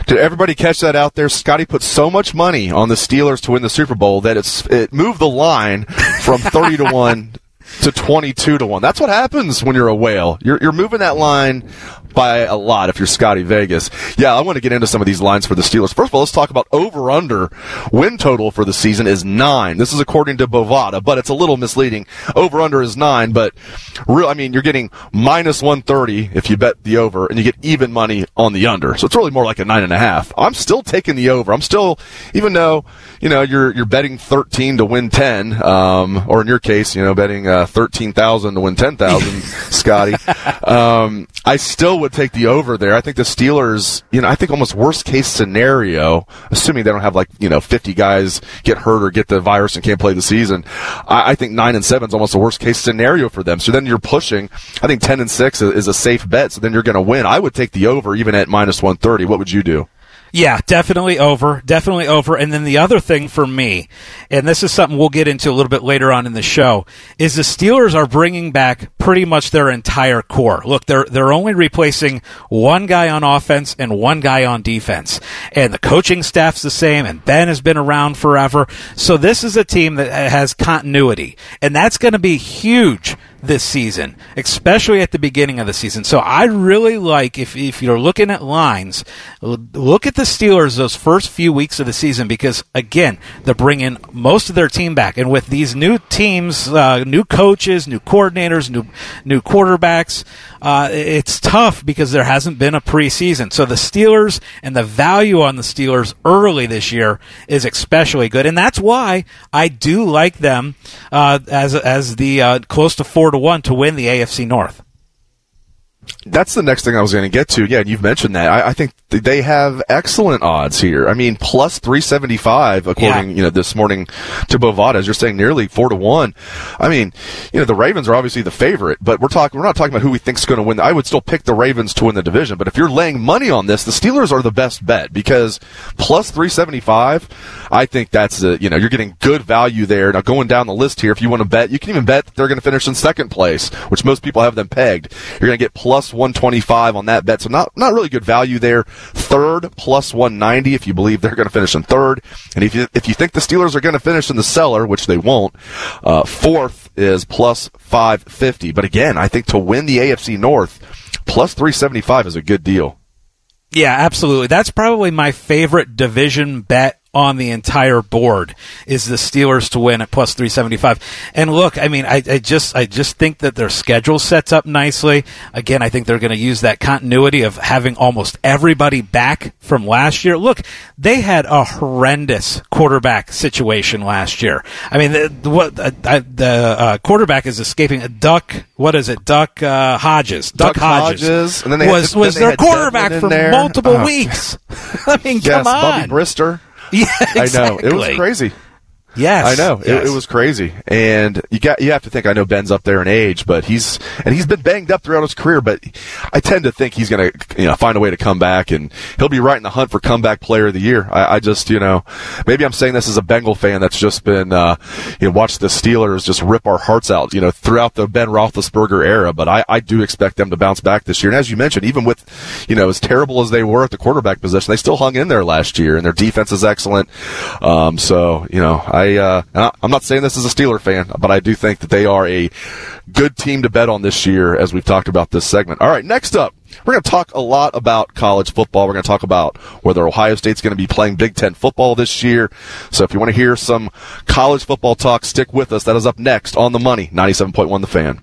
Did everybody catch that out there? Scotty put so much money on the Steelers to win the Super Bowl that it's it moved the line from thirty to one to twenty-two to one. That's what happens when you're a whale. You're you're moving that line by a lot if you're Scotty Vegas. Yeah, I want to get into some of these lines for the Steelers. First of all, let's talk about over-under. Win total for the season is nine. This is according to Bovada, but it's a little misleading. Over-under is nine, but real, I mean, you're getting minus one thirty if you bet the over, and you get even money on the under. So it's really more like a nine and a half. I'm still taking the over. I'm still, even though, you know, you're you're betting thirteen to win ten, um, or in your case, you know, betting uh, thirteen thousand to win ten thousand, Scotty. Um, I still would take the over there. I think the Steelers, you know, I think almost worst case scenario, assuming they don't have like, you know, fifty guys get hurt or get the virus and can't play the season, I, I think nine and seven is almost the worst case scenario for them. So then you're pushing. I think ten and six is a safe bet. So then you're going to win. I would take the over even at minus one thirty. What would you do? Yeah, definitely over, definitely over. And then the other thing for me, and this is something we'll get into a little bit later on in the show, is the Steelers are bringing back pretty much their entire core. Look, they're they're only replacing one guy on offense and one guy on defense. And the coaching staff's the same, and Ben has been around forever. So this is a team that has continuity, and that's going to be huge this season, especially at the beginning of the season. So I really like, if if you're looking at lines, look at the Steelers those first few weeks of the season, because again, they're bringing most of their team back, and with these new teams, uh, new coaches, new coordinators, new new quarterbacks, uh, it's tough because there hasn't been a preseason. So the Steelers and the value on the Steelers early this year is especially good, and that's why I do like them uh, as as the uh, close to four to one to win the A F C North. That's the next thing I was going to get to. Yeah, and you've mentioned that. I, I think they have excellent odds here. I mean, plus three seventy-five, according, yeah. you know, this morning to Bovada, as you're saying, nearly four to one. I mean, you know, the Ravens are obviously the favorite, but we're talking, we're not talking about who we think's going to win. I would still pick the Ravens to win the division, but if you're laying money on this, the Steelers are the best bet, because plus three seventy-five, I think that's a, you know, you're getting good value there. Now, going down the list here, if you want to bet, you can even bet that they're going to finish in second place, which most people have them pegged. You're going to get plus plus one twenty-five on that bet, so not not really good value there. Third, plus one ninety if you believe they're going to finish in third, and if you if you think the Steelers are going to finish in the cellar, which they won't, uh, fourth is plus five fifty. But again, I think to win the A F C North, plus three seventy-five is a good deal. Yeah, absolutely. That's probably my favorite division bet on the entire board, is the Steelers to win at plus three seventy-five. And look, I mean, I, I just I just think that their schedule sets up nicely. Again, I think they're going to use that continuity of having almost everybody back from last year. Look, they had a horrendous quarterback situation last year. I mean, the, what uh, the uh, quarterback is escaping a duck. What is it? Duck uh, Hodges. Duck, duck Hodges. Hodges. And then they was had, was then they their quarterback for there. multiple uh-huh. weeks. I mean, yes, come on, Bobby Brister. Yeah, exactly. I know. It was crazy. Yes. I know. Yes. It, it was crazy. And you got, you have to think, I know Ben's up there in age, but he's, and he's been banged up throughout his career, but I tend to think he's going to, you know, find a way to come back, and he'll be right in the hunt for comeback player of the year. I, I just, you know, maybe I'm saying this as a Bengal fan that's just been, uh, you know, watched the Steelers just rip our hearts out, you know, throughout the Ben Roethlisberger era, but I, I do expect them to bounce back this year. And as you mentioned, even with, you know, as terrible as they were at the quarterback position, they still hung in there last year, and their defense is excellent. Um, so, you know, I, I, uh, I'm not saying this as a Steeler fan, but I do think that they are a good team to bet on this year, as we've talked about this segment. All right, next up, we're going to talk a lot about college football. We're going to talk about whether Ohio State's going to be playing Big Ten football this year. So if you want to hear some college football talk, stick with us. That is up next on The Money, ninety-seven point one The Fan.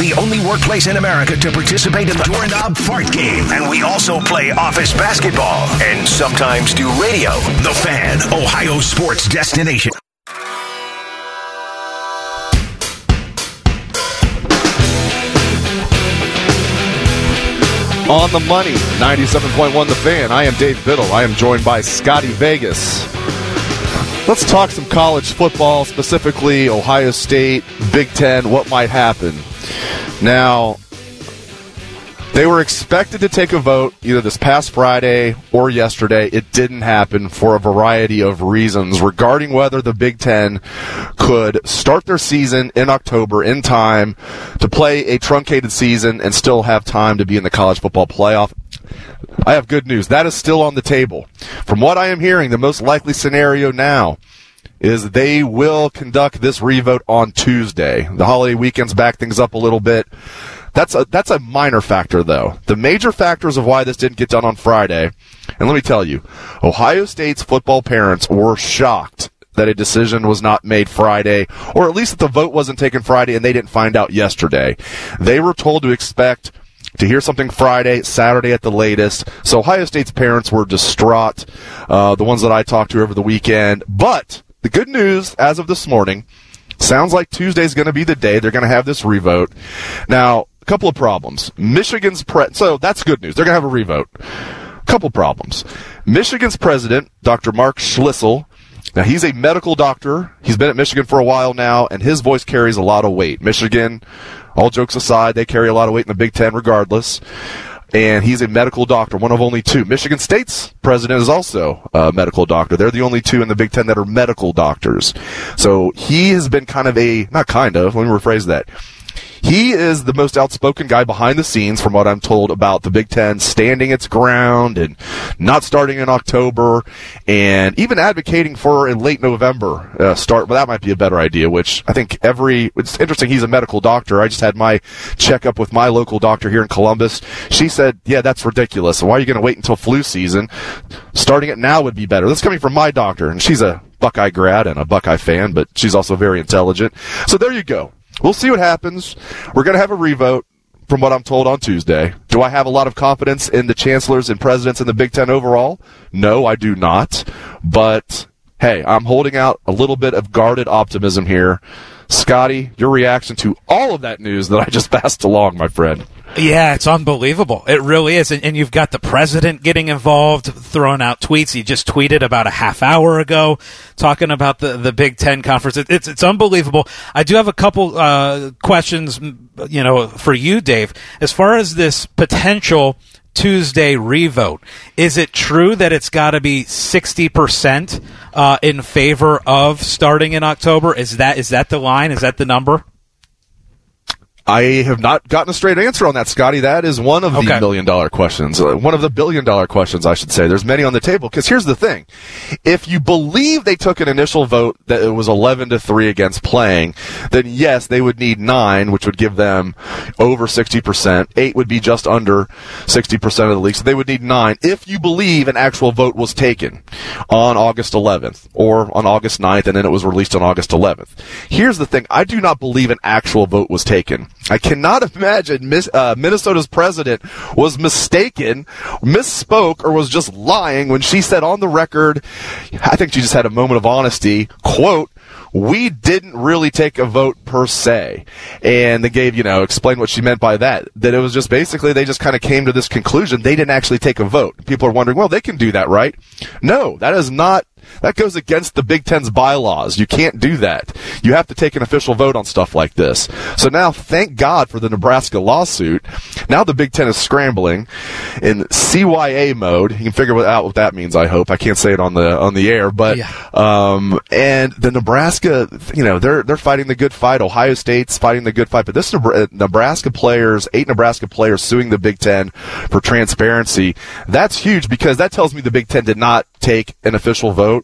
The only workplace in America to participate in the Doorknob Fart Game. And we also play office basketball and sometimes do radio. The Fan, Ohio sports destination. On The Money, ninety-seven point one The Fan. I am Dave Biddle. I am joined by Scotty Vegas. Let's talk some college football, specifically Ohio State, Big Ten, what might happen. Now, they were expected to take a vote either this past Friday or yesterday. It didn't happen for a variety of reasons regarding whether the Big Ten could start their season in October in time to play a truncated season and still have time to be in the college football playoff. I have good news. That is still on the table. From what I am hearing, the most likely scenario now is they will conduct this revote on Tuesday. The holiday weekends back things up a little bit. That's a, that's a minor factor, though. The major factors of why this didn't get done on Friday, and let me tell you, Ohio State's football parents were shocked that a decision was not made Friday, or at least that the vote wasn't taken Friday and they didn't find out yesterday. They were told to expect to hear something Friday, Saturday at the latest. So Ohio State's parents were distraught, uh, the ones that I talked to over the weekend. But the good news, as of this morning, sounds like Tuesday's going to be the day they're going to have this revote. Now, a couple of problems. Michigan's pre- So that's good news. They're going to have a revote. A couple problems. Michigan's president, Doctor Mark Schlissel, now, he's a medical doctor. He's been at Michigan for a while now, and his voice carries a lot of weight. Michigan, all jokes aside, they carry a lot of weight in the Big Ten regardless. And he's a medical doctor, one of only two. Michigan State's president is also a medical doctor. They're the only two in the Big Ten that are medical doctors. So he has been kind of a, not kind of, let me rephrase that. He is the most outspoken guy behind the scenes, from what I'm told, about the Big Ten standing its ground and not starting in October, and even advocating for a late November uh, start. Well, that might be a better idea, which I think every – it's interesting. He's a medical doctor. I just had my checkup with my local doctor here in Columbus. She said, yeah, that's ridiculous. Why are you going to wait until flu season? Starting it now would be better. That's coming from my doctor, and she's a Buckeye grad and a Buckeye fan, but she's also very intelligent. So there you go. We'll see what happens. We're going to have a revote, from what I'm told, on Tuesday. Do I have a lot of confidence in the chancellors and presidents in the Big Ten overall? No, I do not. But, hey, I'm holding out a little bit of guarded optimism here. Scotty, your reaction to all of that news that I just passed along, my friend. Yeah, it's unbelievable. It really is. And, and you've got the president getting involved, throwing out tweets. He just tweeted about a half hour ago talking about the, the Big Ten conference. It, it's it's unbelievable. I do have a couple uh, questions, you know, for you, Dave. As far as this potential Tuesday revote, is it true that it's got to be sixty percent uh, in favor of starting in October? Is that is that the line? Is that the number? I have not gotten a straight answer on that, Scotty. That is one of the okay. million-dollar questions. One of the billion-dollar questions, I should say. There's many on the table, because here's the thing. If you believe they took an initial vote that it was eleven to three against playing, then yes, they would need nine, which would give them over sixty percent. Eight would be just under sixty percent of the league, so they would need nine if you believe an actual vote was taken on August eleventh or on August ninth, and then it was released on August eleventh. Here's the thing. I do not believe an actual vote was taken. I cannot imagine Miss, uh, Minnesota's president was mistaken, misspoke, or was just lying when she said on the record, I think she just had a moment of honesty, quote, "We didn't really take a vote per se." And they gave, you know, explained what she meant by that, that it was just basically they just kind of came to this conclusion. They didn't actually take a vote. People are wondering, well, they can do that, right? No, that is not. That goes against the Big Ten's bylaws. You can't do that. You have to take an official vote on stuff like this. So now, thank God for the Nebraska lawsuit. Now the Big Ten is scrambling in C Y A mode. You can figure out what that means, I hope. I can't say it on the on the air, but yeah. um, and the Nebraska, you know, they're they're fighting the good fight. Ohio State's fighting the good fight, but this Nebraska players, eight Nebraska players suing the Big Ten for transparency. That's huge, because that tells me the Big Ten did not take an official vote.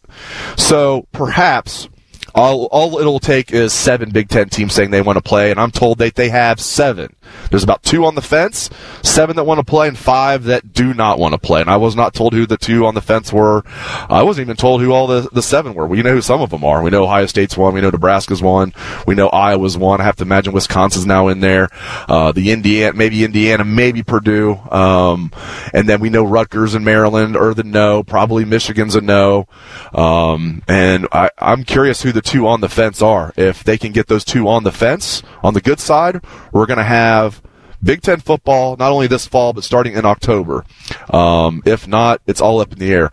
So perhaps all, all it'll take is seven Big Ten teams saying they want to play, and I'm told that they have seven. There's about two on the fence, seven that want to play, and five that do not want to play. And I was not told who the two on the fence were. I wasn't even told who all the, the seven were. We know who some of them are. We know Ohio State's one. We know Nebraska's one. We know Iowa's one. I have to imagine Wisconsin's now in there. Uh, the Indiana, maybe Indiana, maybe Purdue. Um, and then we know Rutgers and Maryland are the no. Probably Michigan's a no. Um, and I, I'm curious who the two on the fence are. If they can get those two on the fence, on the good side, we're going to have Big Ten football, not only this fall, but starting in October. Um, if not, it's all up in the air.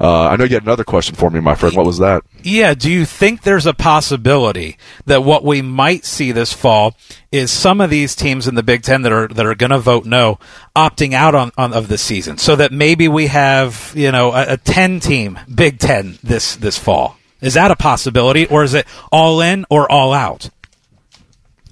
Uh, I know you had another question for me, my friend. What was that? Yeah, do you think there's a possibility that what we might see this fall is some of these teams in the Big Ten that are that are going to vote no opting out on, on of the season, so that maybe we have, you know, a ten-team Big Ten this, this fall? Is that a possibility, or is it all in or all out?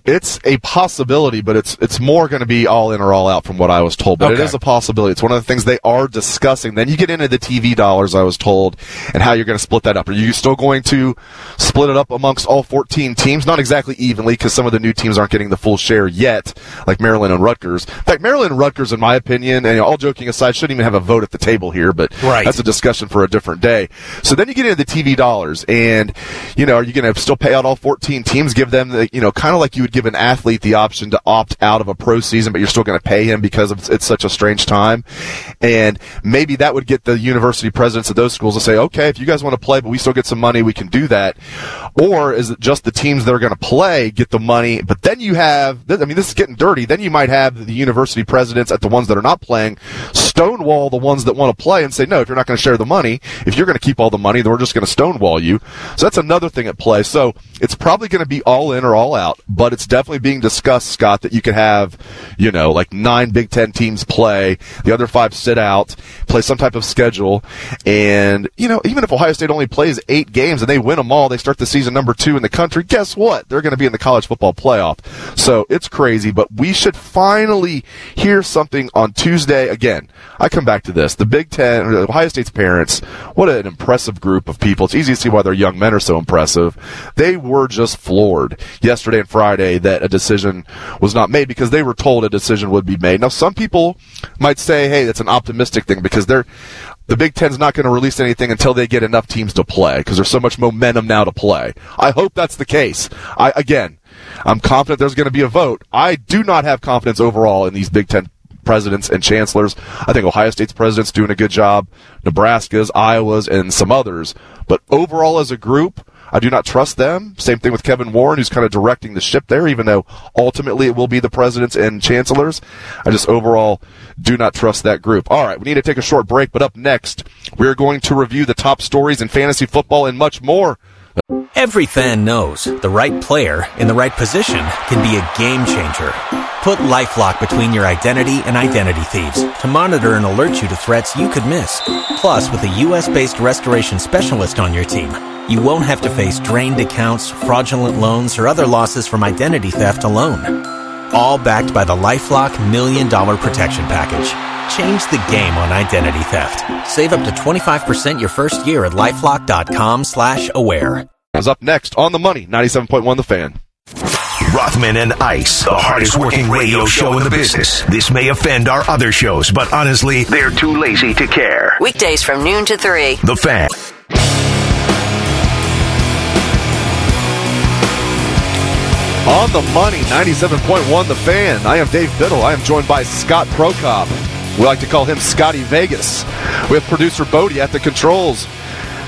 It's a possibility, but it's it's more going to be all in or all out from what I was told. But okay. It is a possibility. It's one of the things they are discussing. Then you get into the T V dollars, I was told, and how you're going to split that up. Are you still going to split it up amongst all fourteen teams? Not exactly evenly, because some of the new teams aren't getting the full share yet, like Maryland and Rutgers. In fact, Maryland and Rutgers, in my opinion, and all joking aside, shouldn't even have a vote at the table here, but right. That's a discussion for a different day. So then you get into the T V dollars, and you know, are you going to still pay out all fourteen teams, give them the, you know, kind of like you would give an athlete the option to opt out of a pro season, but you're still going to pay him because it's, it's such a strange time. And maybe that would get the university presidents of those schools to say, okay, if you guys want to play, but we still get some money, we can do that. Or is it just the teams that are going to play get the money? But then you have, I mean, this is getting dirty. Then you might have the university presidents at the ones that are not playing stonewall the ones that want to play and say, no, if you're not going to share the money, if you're going to keep all the money, then we're just going to stonewall you. So that's another thing at play. So it's probably going to be all in or all out, but it's It's definitely being discussed, Scott, that you could have, you know, like nine Big Ten teams play, the other five sit out, play some type of schedule, and, you know, even if Ohio State only plays eight games and they win them all, they start the season number two in the country, guess what? They're going to be in the college football playoff. So it's crazy, but we should finally hear something on Tuesday. Again, I come back to this. The Big Ten, or Ohio State's parents, what an impressive group of people. It's easy to see why their young men are so impressive. They were just floored yesterday and Friday that a decision was not made because they were told a decision would be made. Now, some people might say, hey, that's an optimistic thing because they're the Big Ten's not going to release anything until they get enough teams to play because there's so much momentum now to play. I hope that's the case. I again, I'm confident there's going to be a vote. I do not have confidence overall in these Big Ten presidents and chancellors. I think Ohio State's president's doing a good job, Nebraska's, Iowa's, and some others. But overall as a group, I do not trust them. Same thing with Kevin Warren, who's kind of directing the ship there, even though ultimately it will be the presidents and chancellors. I just overall do not trust that group. All right, we need to take a short break, but up next, we're going to review the top stories in fantasy football and much more. Every fan knows the right player in the right position can be a game changer. Put LifeLock between your identity and identity thieves to monitor and alert you to threats you could miss. Plus, with a U S based restoration specialist on your team, you won't have to face drained accounts, fraudulent loans, or other losses from identity theft alone. All backed by the LifeLock Million Dollar Protection Package. Change the game on identity theft. Save up to twenty-five percent your first year at LifeLock.com slash aware. Is up next on The Money, ninety-seven point one The Fan. Rothman and Ice, the hardest working radio show in the business. This may offend our other shows, but honestly, they're too lazy to care. Weekdays from noon to three. The Fan. On The Money, ninety-seven point one The Fan. I am Dave Biddle. I am joined by Scott Prokop. We like to call him Scotty Vegas. We have producer Bodie at the controls.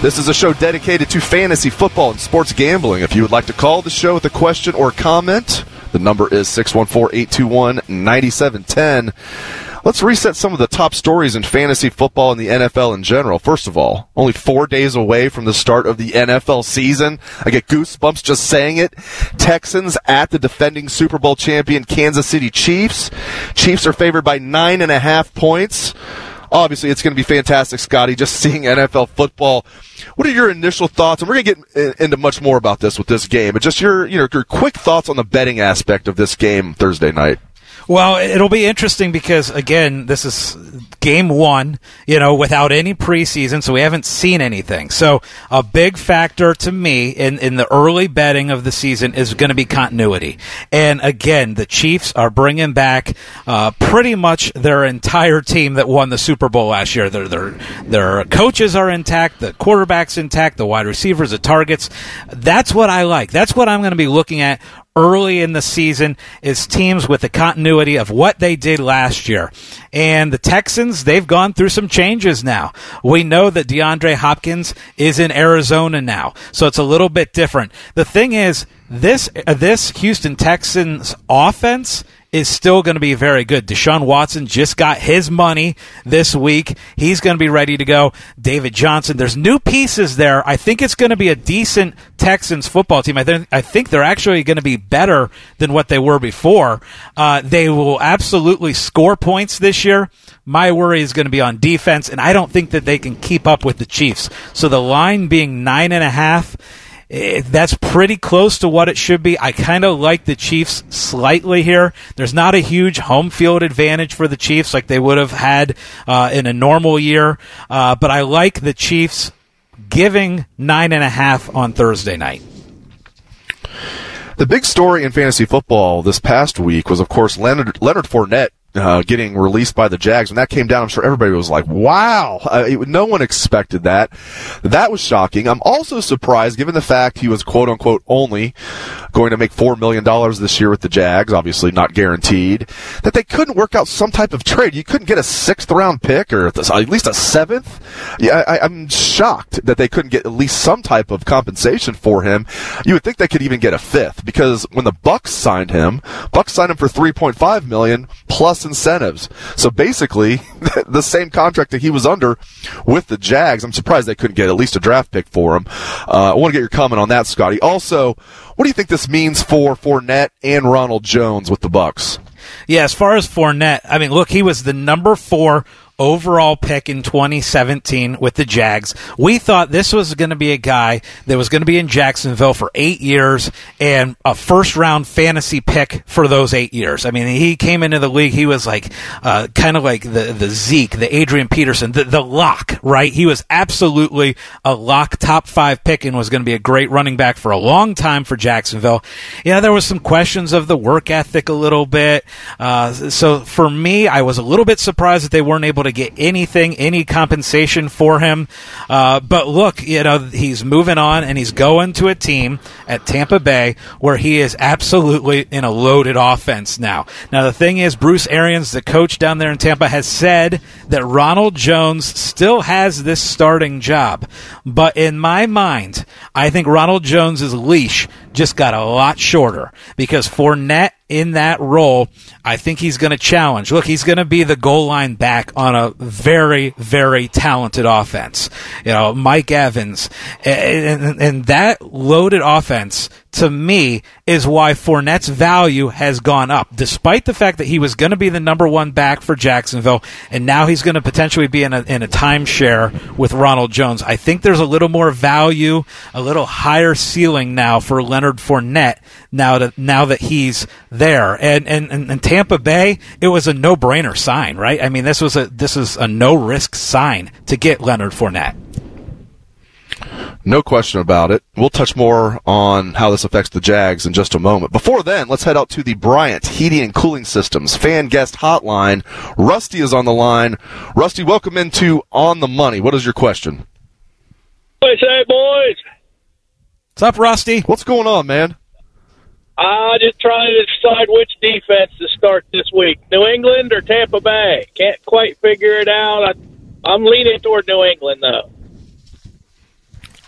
This is a show dedicated to fantasy football and sports gambling. If you would like to call the show with a question or comment, the number is six one four, eight two one, nine seven one zero. Let's reset some of the top stories in fantasy football and the N F L in general. First of all, only four days away from the start of the N F L season. I get goosebumps just saying it. Texans at the defending Super Bowl champion Kansas City Chiefs. Chiefs are favored by nine and a half points. Obviously, it's going to be fantastic, Scotty, just seeing N F L football. What are your initial thoughts? And we're going to get into much more about this with this game, but just your, you know, your quick thoughts on the betting aspect of this game Thursday night. Well, it'll be interesting because, again, this is game one, you know, without any preseason, so we haven't seen anything. So a big factor to me in, in the early betting of the season is going to be continuity. And, again, the Chiefs are bringing back uh, pretty much their entire team that won the Super Bowl last year. Their, their, their coaches are intact, the quarterback's intact, the wide receivers, the targets. That's what I like. That's what I'm going to be looking at early in the season is teams with the continuity of what they did last year. And the Texans, they've gone through some changes now. We know that DeAndre Hopkins is in Arizona now, so it's a little bit different. The thing is, this this Houston Texans offense is still going to be very good. Deshaun Watson just got his money this week. He's going to be ready to go. David Johnson, there's new pieces there. I think it's going to be a decent Texans football team. I, th- I think they're actually going to be better than what they were before. Uh, they will absolutely score points this year. My worry is going to be on defense, and I don't think that they can keep up with the Chiefs. So the line being nine and a half, It, that's pretty close to what it should be. I kind of like the Chiefs slightly here. There's not a huge home field advantage for the Chiefs like they would have had uh, in a normal year, uh, but I like the Chiefs giving nine and a half on Thursday night. The big story in fantasy football this past week was, of course, Leonard, Leonard Fournette uh, getting released by the Jags. When that came down, I'm sure everybody was like, wow, uh, it, no one expected that. That was shocking. I'm also surprised, given the fact he was, quote-unquote, only going to make four million dollars this year with the Jags, obviously not guaranteed, that they couldn't work out some type of trade. You couldn't get a sixth-round pick or at least a seventh? Yeah, I, I'm shocked that they couldn't get at least some type of compensation for him. You would think they could even get a fifth, because when the Bucs signed him, Bucs signed him for three point five million dollars plus incentives. So basically, the same contract that he was under with the Jags. I'm surprised they couldn't get at least a draft pick for him. Uh, I want to get your comment on that, Scotty. Also, what do you think this means for Fournette and Ronald Jones with the Bucs? Yeah, as far as Fournette, I mean, look, he was the number four overall pick in twenty seventeen with the Jags. We thought this was going to be a guy that was going to be in Jacksonville for eight years and a first-round fantasy pick for those eight years. I mean, he came into the league, he was like uh, kind of like the, the Zeke, the Adrian Peterson, the, the lock, right? He was absolutely a lock top-five pick and was going to be a great running back for a long time for Jacksonville. Yeah, there was some questions of the work ethic a little bit. Uh, so for me, I was a little bit surprised that they weren't able to get anything, any compensation for him. Uh, but look, you know, he's moving on and he's going to a team at Tampa Bay where he is absolutely in a loaded offense now. Now, the thing is, Bruce Arians, the coach down there in Tampa, has said that Ronald Jones still has this starting job. But in my mind, I think Ronald Jones's leash just got a lot shorter because Fournette in that role, I think he's going to challenge. Look, he's going to be the goal line back on a very, very talented offense. You know, Mike Evans. And, and, and that loaded offense, to me, is why Fournette's value has gone up. Despite the fact that he was going to be the number one back for Jacksonville, and now he's going to potentially be in a, in a timeshare with Ronald Jones. I think there's a little more value, a little higher ceiling now for Leonard Fournette now that, now that he's there. And, and, and Tampa Bay, it was a no-brainer sign, right? I mean, this was a this is a no-risk sign to get Leonard Fournette. No question about it. We'll touch more on how this affects the Jags in just a moment. Before then, let's head out to the Bryant Heating and Cooling Systems fan guest hotline. Rusty is on the line. Rusty, welcome into On the Money. What is your question? Hey, hey boys. What's up, Rusty? What's going on, man? I'm just trying to decide which defense to start this week, New England or Tampa Bay. Can't quite figure it out. I'm leaning toward New England, though.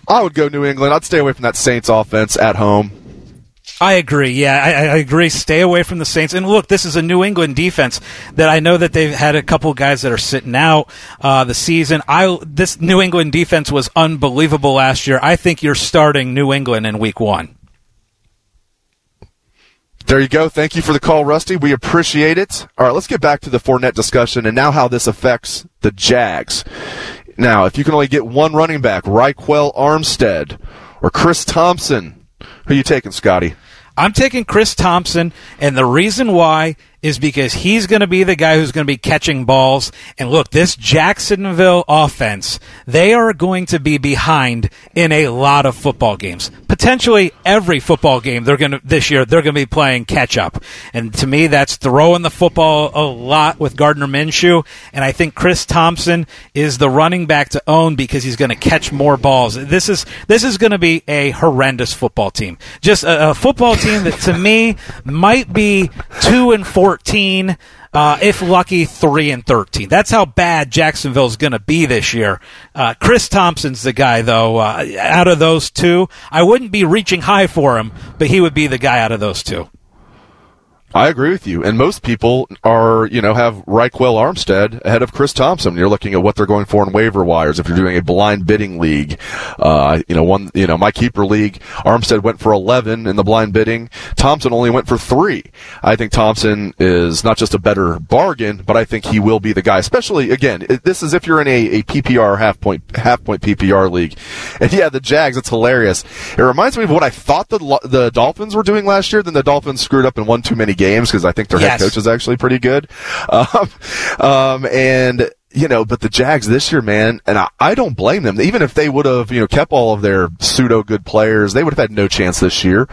I would go New England. I'd stay away from that Saints offense at home. I agree. Yeah, I, I agree. Stay away from the Saints. And look, this is a New England defense that I know that they've had a couple guys that are sitting out uh, the season. I this New England defense was unbelievable last year. I think you're starting New England in week one. There you go. Thank you for the call, Rusty. We appreciate it. All right, let's get back to the Fournette discussion and now how this affects the Jags. Now, if you can only get one running back, Ryquell Armstead or Chris Thompson, who are you taking, Scotty? I'm taking Chris Thompson, and the reason why is because he's going to be the guy who's going to be catching balls. And look, this Jacksonville offense, they are going to be behind in a lot of football games. Potentially every football game they're going to this year, they're going to be playing catch-up. And to me, that's throwing the football a lot with Gardner Minshew. And I think Chris Thompson is the running back to own because he's going to catch more balls. This is this is going to be a horrendous football team. Just a, a football team that, to me, might be two and four. Uh, if lucky, three and thirteen. That's how bad Jacksonville's going to be this year. Uh, Chris Thompson's the guy, though. Uh, out of those two, I wouldn't be reaching high for him, but he would be the guy out of those two. I agree with you. And most people are, you know, have Ryquell Armstead ahead of Chris Thompson. You're looking at what they're going for in waiver wires. If you're doing a blind bidding league, uh, you know, one, you know, my keeper league, Armstead went for eleven in the blind bidding. Thompson only went for three. I think Thompson is not just a better bargain, but I think he will be the guy, especially again, this is if you're in a, a P P R half point, half point P P R league. And yeah, the Jags, it's hilarious. It reminds me of what I thought the, the Dolphins were doing last year. Then the Dolphins screwed up and won too many games. games because I think their yes. head coach is actually pretty good. Um, um, and, you know, but the Jags this year, man, and I, I don't blame them. Even if they would have, you know, kept all of their pseudo-good players, they would have had no chance this year.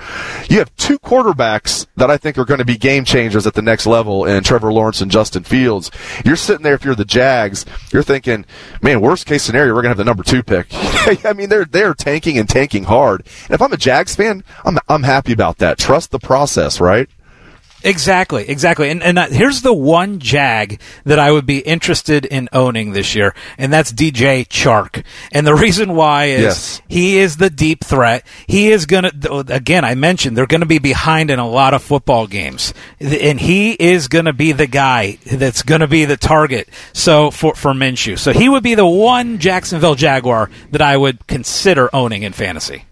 You have two quarterbacks that I think are going to be game changers at the next level in Trevor Lawrence and Justin Fields. You're sitting there, if you're the Jags, you're thinking, man, worst-case scenario, we're going to have the number two pick. I mean, they're they're tanking and tanking hard. And if I'm a Jags fan, I'm I'm happy about that. Trust the process, right? Exactly, exactly. And and uh, here's the one Jag that I would be interested in owning this year, and that's D J Chark. And the reason why is yes. he is the deep threat. He is going to, again, I mentioned, they're going to be behind in a lot of football games. And he is going to be the guy that's going to be the target So for, for Minshew. So he would be the one Jacksonville Jaguar that I would consider owning in fantasy.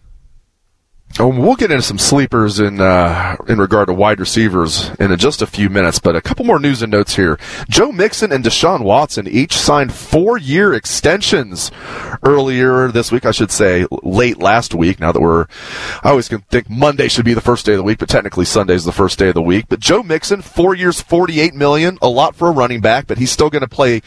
Oh, we'll get into some sleepers in uh, in regard to wide receivers in just a few minutes, but a couple more news and notes here. Joe Mixon and Deshaun Watson each signed four-year extensions earlier this week, I should say late last week, now that we're... I always can think Monday should be the first day of the week, but technically Sunday is the first day of the week. But Joe Mixon, four years, forty-eight million dollars, a lot for a running back, but he's still going to play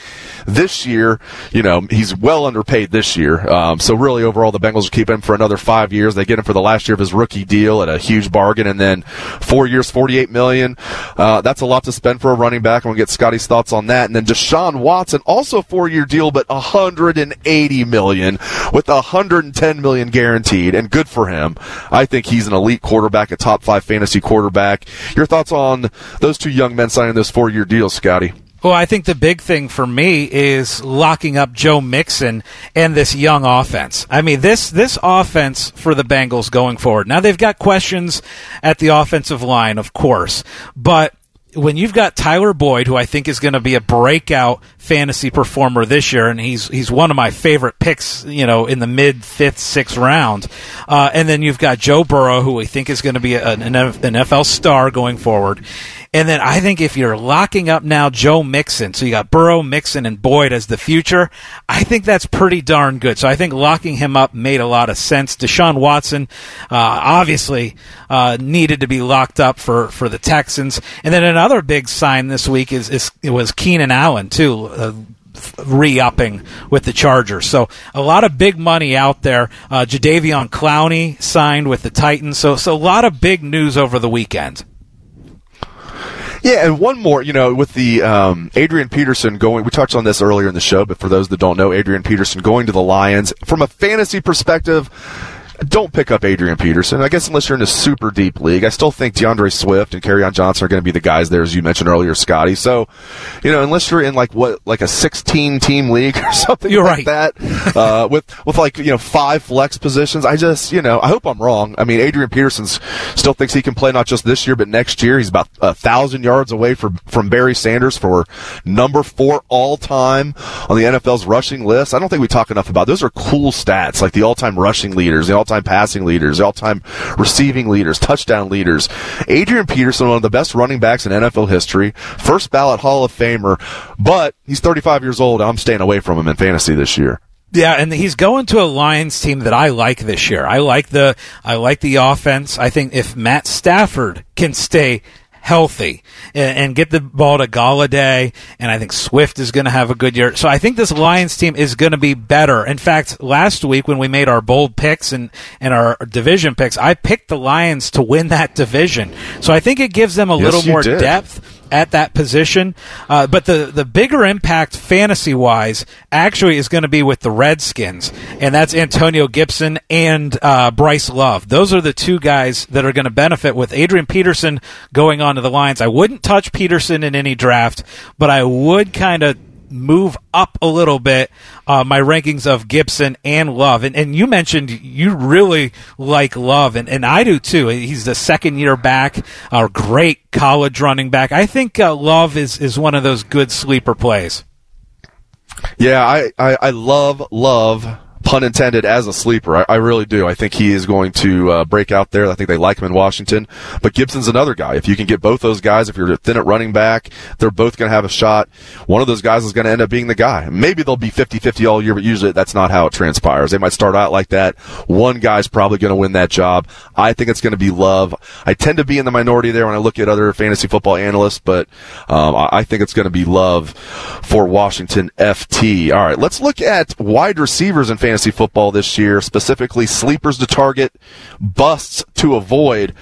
this year. You know, he's well underpaid this year. Um, so really, overall, the Bengals will keep him for another five years. They get him for the last year of his rookie deal at a huge bargain, and then four years, forty-eight million dollars. Uh, that's a lot to spend for a running back. I'm going to get Scotty's thoughts on that. And then Deshaun Watson, also a four-year deal, but one hundred eighty million dollars with one hundred ten million dollars guaranteed, and good for him. I think he's an elite quarterback, a top-five fantasy quarterback. Your thoughts on those two young men signing those four-year deals, Scotty? Well, I think the big thing for me is locking up Joe Mixon and this young offense. I mean, this this offense for the Bengals going forward. Now, they've got questions at the offensive line, of course, but when you've got Tyler Boyd, who I think is going to be a breakout fantasy performer this year, and he's he's one of my favorite picks, you know, in the mid fifth, sixth round, uh, and then you've got Joe Burrow, who I think is going to be an, an N F L star going forward, and then I think if you're locking up now Joe Mixon, so you got Burrow, Mixon, and Boyd as the future, I think that's pretty darn good. So I think locking him up made a lot of sense. Deshaun Watson, uh, obviously uh, needed to be locked up for for the Texans, and then another. Another big sign this week is, is it was Keenan Allen, too, uh, re-upping with the Chargers. So a lot of big money out there. Uh, Jadeveon Clowney signed with the Titans. So, so a lot of big news over the weekend. Yeah, and one more, you know, with the um, Adrian Peterson going, we touched on this earlier in the show, but for those that don't know, Adrian Peterson going to the Lions. From a fantasy perspective, don't pick up Adrian Peterson, I guess, unless you're in a super deep league. I still think DeAndre Swift and Kerryon Johnson are going to be the guys there, as you mentioned earlier, Scotty. So, you know, unless you're in like what, like a sixteen-team league or something you're like right. that, uh, with with like you know five flex positions, I just you know I hope I'm wrong. I mean, Adrian Peterson still thinks he can play not just this year but next year. He's about a thousand yards away from from Barry Sanders for number four all time on the N F L's rushing list. I don't think we talk enough about those. Are cool stats, like the all time rushing leaders, the all time passing leaders, all-time receiving leaders, touchdown leaders. Adrian Peterson, one of the best running backs in N F L history, first ballot Hall of Famer, but he's thirty-five years old. I'm staying away from him in fantasy this year. Yeah, and he's going to a Lions team that I like this year. I like the I like the offense. I think if Matt Stafford can stay healthy and get the ball to Galladay, and I think Swift is going to have a good year. So I think this Lions team is going to be better. In fact, last week when we made our bold picks and, and our division picks, I picked the Lions to win that division. So I think it gives them a yes, little more did. depth at that position. Uh, but the, the bigger impact fantasy-wise actually is going to be with the Redskins, and that's Antonio Gibson and uh, Bryce Love. Those are the two guys that are going to benefit with Adrian Peterson going on to the Lions. I wouldn't touch Peterson in any draft, but I would kind of move up a little bit uh, my rankings of Gibson and Love. And, and you mentioned you really like Love, and, and I do too. He's the second-year back, a great college running back. I think uh, Love is, is one of those good sleeper plays. Yeah, I, I, I love, love, pun intended, as a sleeper. I, I really do. I think he is going to uh, break out there. I think they like him in Washington. But Gibson's another guy. If you can get both those guys, if you're thin at running back, they're both going to have a shot. One of those guys is going to end up being the guy. Maybe they'll be fifty-fifty all year, but usually that's not how it transpires. They might start out like that. One guy's probably going to win that job. I think it's going to be Love. I tend to be in the minority there when I look at other fantasy football analysts, but um, I think it's going to be Love for Washington F T. All right, let's look at wide receivers in fantasy fantasy football this year, specifically sleepers to target, busts to avoid.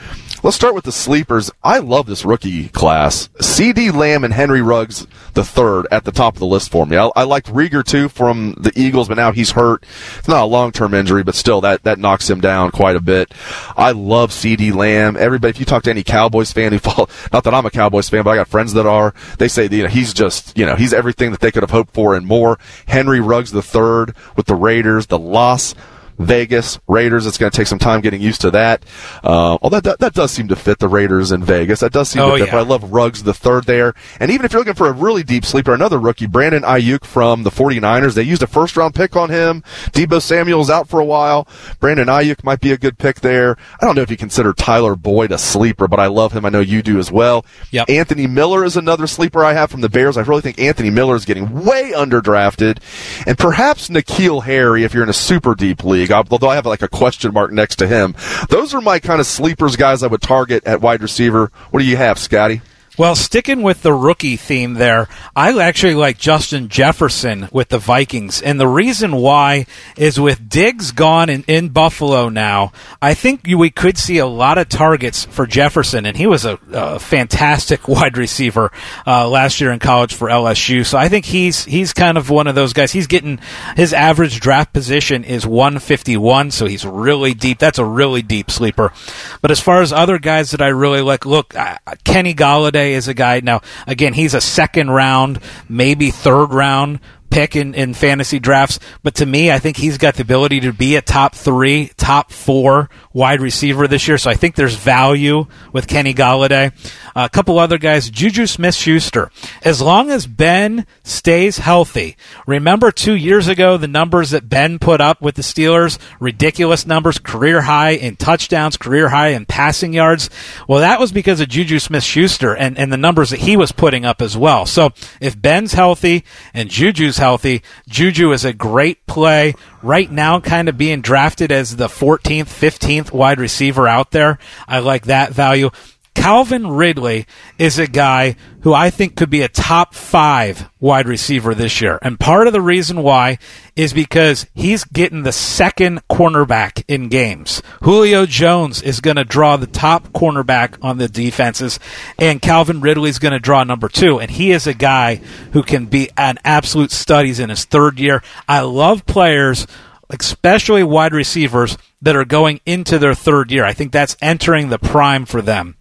Let's start with the sleepers. I love this rookie class. C D Lamb and Henry Ruggs the third at the top of the list for me. I, I liked Reagor too from the Eagles, but now he's hurt. It's not a long-term injury, but still that, that knocks him down quite a bit. I love C D Lamb. Everybody, if you talk to any Cowboys fan who follow, not that I'm a Cowboys fan, but I got friends that are, they say, you know, he's just, you know, he's everything that they could have hoped for and more. Henry Ruggs the third with the Raiders, the loss. Vegas, Raiders, it's going to take some time getting used to that. Uh, although that, that does seem to fit the Raiders in Vegas. That does seem oh, to fit, yeah. But I love Ruggs the third there. And even if you're looking for a really deep sleeper, another rookie, Brandon Ayuk from the 49ers, they used a first-round pick on him. Debo Samuel's out for a while. Brandon Ayuk might be a good pick there. I don't know if you consider Tyler Boyd a sleeper, but I love him. I know you do as well. Yep. Anthony Miller is another sleeper I have from the Bears. I really think Anthony Miller is getting way underdrafted. And perhaps N'Keal Harry if you're in a super deep league. Although I have like a question mark next to him. Those are my kind of sleepers guys I would target at wide receiver. What do you have, Scotty? Well, sticking with the rookie theme there, I actually like Justin Jefferson with the Vikings. And the reason why is with Diggs gone and in Buffalo now, I think we could see a lot of targets for Jefferson. And he was a, a fantastic wide receiver uh, last year in college for L S U. So I think he's he's kind of one of those guys. He's getting his average draft position is one fifty-one, so he's really deep. That's a really deep sleeper. But as far as other guys that I really like, look, uh, Kenny Golladay is a guy. Now, again, he's a second round, maybe third round pick in, in fantasy drafts, but to me, I think he's got the ability to be a top three, top four wide receiver this year, so I think there's value with Kenny Golladay. Uh, a couple other guys, Juju Smith-Schuster. As long as Ben stays healthy, remember two years ago the numbers that Ben put up with the Steelers, ridiculous numbers, career high in touchdowns, career high in passing yards. Well, that was because of Juju Smith-Schuster and, and the numbers that he was putting up as well. So if Ben's healthy and Juju's healthy, Juju is a great play right now, kind of being drafted as the fourteenth, fifteenth wide receiver out there. I like that value. Calvin Ridley is a guy who I think could be a top five wide receiver this year. And part of the reason why is because he's getting the second cornerback in games. Julio Jones is going to draw the top cornerback on the defenses, and Calvin Ridley's going to draw number two. And he is a guy who can be an absolute stud. He's in his third year. I love players, especially wide receivers, that are going into their third year. I think that's entering the prime for them.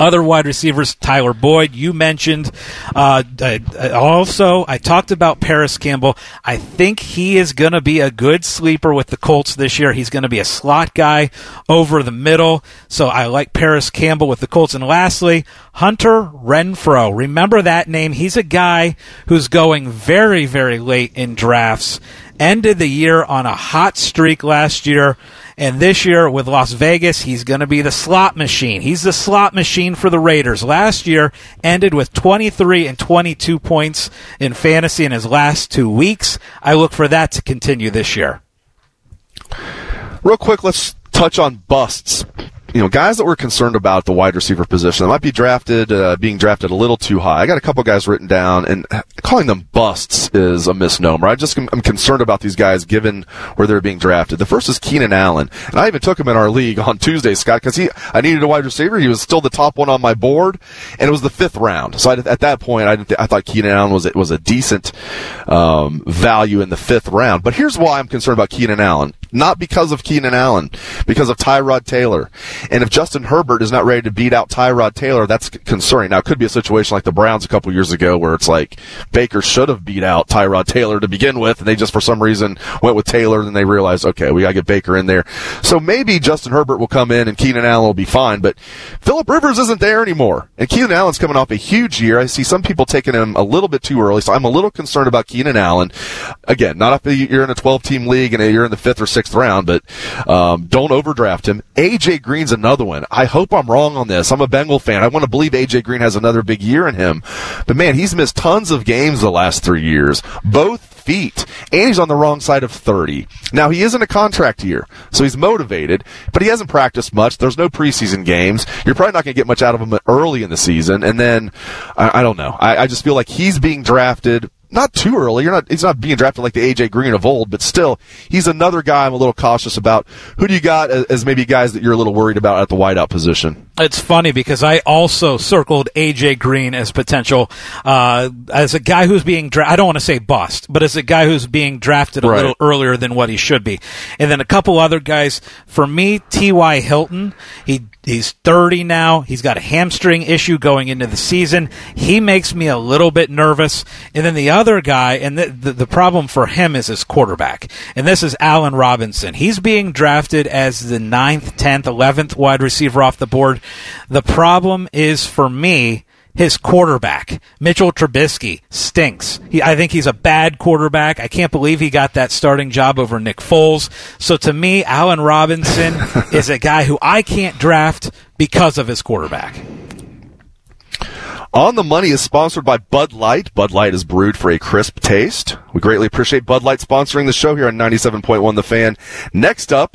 Other wide receivers, Tyler Boyd, you mentioned. Uh, also, I talked about Paris Campbell. I think he is going to be a good sleeper with the Colts this year. He's going to be a slot guy over the middle. So I like Paris Campbell with the Colts. And lastly, Hunter Renfrow. Remember that name. He's a guy who's going very, very late in drafts. Ended the year on a hot streak last year. And this year with Las Vegas, he's going to be the slot machine. He's the slot machine for the Raiders. Last year ended with twenty-three and twenty-two points in fantasy in his last two weeks. I look for that to continue this year. Real quick, let's touch on busts. You know, guys that we're concerned about at the wide receiver position that might be drafted, uh, being drafted a little too high. I got a couple guys written down, and calling them busts is a misnomer. I just am concerned about these guys given where they're being drafted. The first is Keenan Allen, and I even took him in our league on Tuesday, Scott, because he I needed a wide receiver. He was still the top one on my board, and it was the fifth round. So I, at that point, I, I thought Keenan Allen was was a decent um, value in the fifth round. But here's why I'm concerned about Keenan Allen. not because of Keenan Allen, because of Tyrod Taylor. And if Justin Herbert is not ready to beat out Tyrod Taylor, that's concerning. Now, it could be a situation like the Browns a couple years ago where it's like Baker should have beat out Tyrod Taylor to begin with, and they just for some reason went with Taylor, and then they realized, okay, we got to get Baker in there. So maybe Justin Herbert will come in and Keenan Allen will be fine, but Phillip Rivers isn't there anymore. And Keenan Allen's coming off a huge year. I see some people taking him a little bit too early, so I'm a little concerned about Keenan Allen. Again, not if you're in a twelve-team league and you're in the fifth or sixth round, but um, don't overdraft him. A J. Green's another one. I hope I'm wrong on this. I'm a Bengal fan. I want to believe A J. Green has another big year in him. But, man, he's missed tons of games the last three years, both feet, and he's on the wrong side of thirty. Now, he is in a contract year, so he's motivated, but he hasn't practiced much. There's no preseason games. You're probably not going to get much out of him early in the season. And then, I, I don't know. I, I just feel like he's being drafted. Not too early. You're not. He's not being drafted like the A J. Green of old, but still, he's another guy I'm a little cautious about. Who do you got as maybe guys that you're a little worried about at the wideout position? It's funny because I also circled A J. Green as potential, uh, as a guy who's being drafted. I don't want to say bust, but as a guy who's being drafted a right. little earlier than what he should be. And then a couple other guys. For me, T Y. Hilton, he he's thirty now. He's got a hamstring issue going into the season. He makes me a little bit nervous. And then the other Other guy, and the, the, the problem for him is his quarterback, and this is Allen Robinson. He's being drafted as the ninth, tenth, eleventh wide receiver off the board. The problem is for me his quarterback. Mitchell Trubisky stinks. He, I think he's a bad quarterback. I can't believe he got that starting job over Nick Foles. So to me, Allen Robinson is a guy who I can't draft because of his quarterback. On the Money is sponsored by Bud Light. Bud Light is brewed for a crisp taste. We greatly appreciate Bud Light sponsoring the show here on ninety-seven point one The Fan. Next up,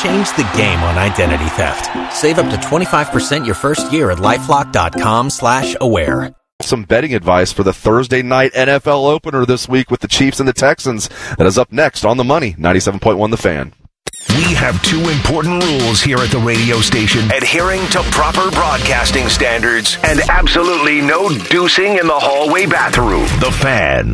Change the game on identity theft. Save up to twenty-five percent your first year at LifeLock.com slash aware. Some betting advice for the Thursday night N F L opener this week with the Chiefs and the Texans. That is up next on The Money, ninety-seven point one The Fan. We have two important rules here at the radio station. Adhering to proper broadcasting standards and absolutely no deucing in the hallway bathroom. The Fan.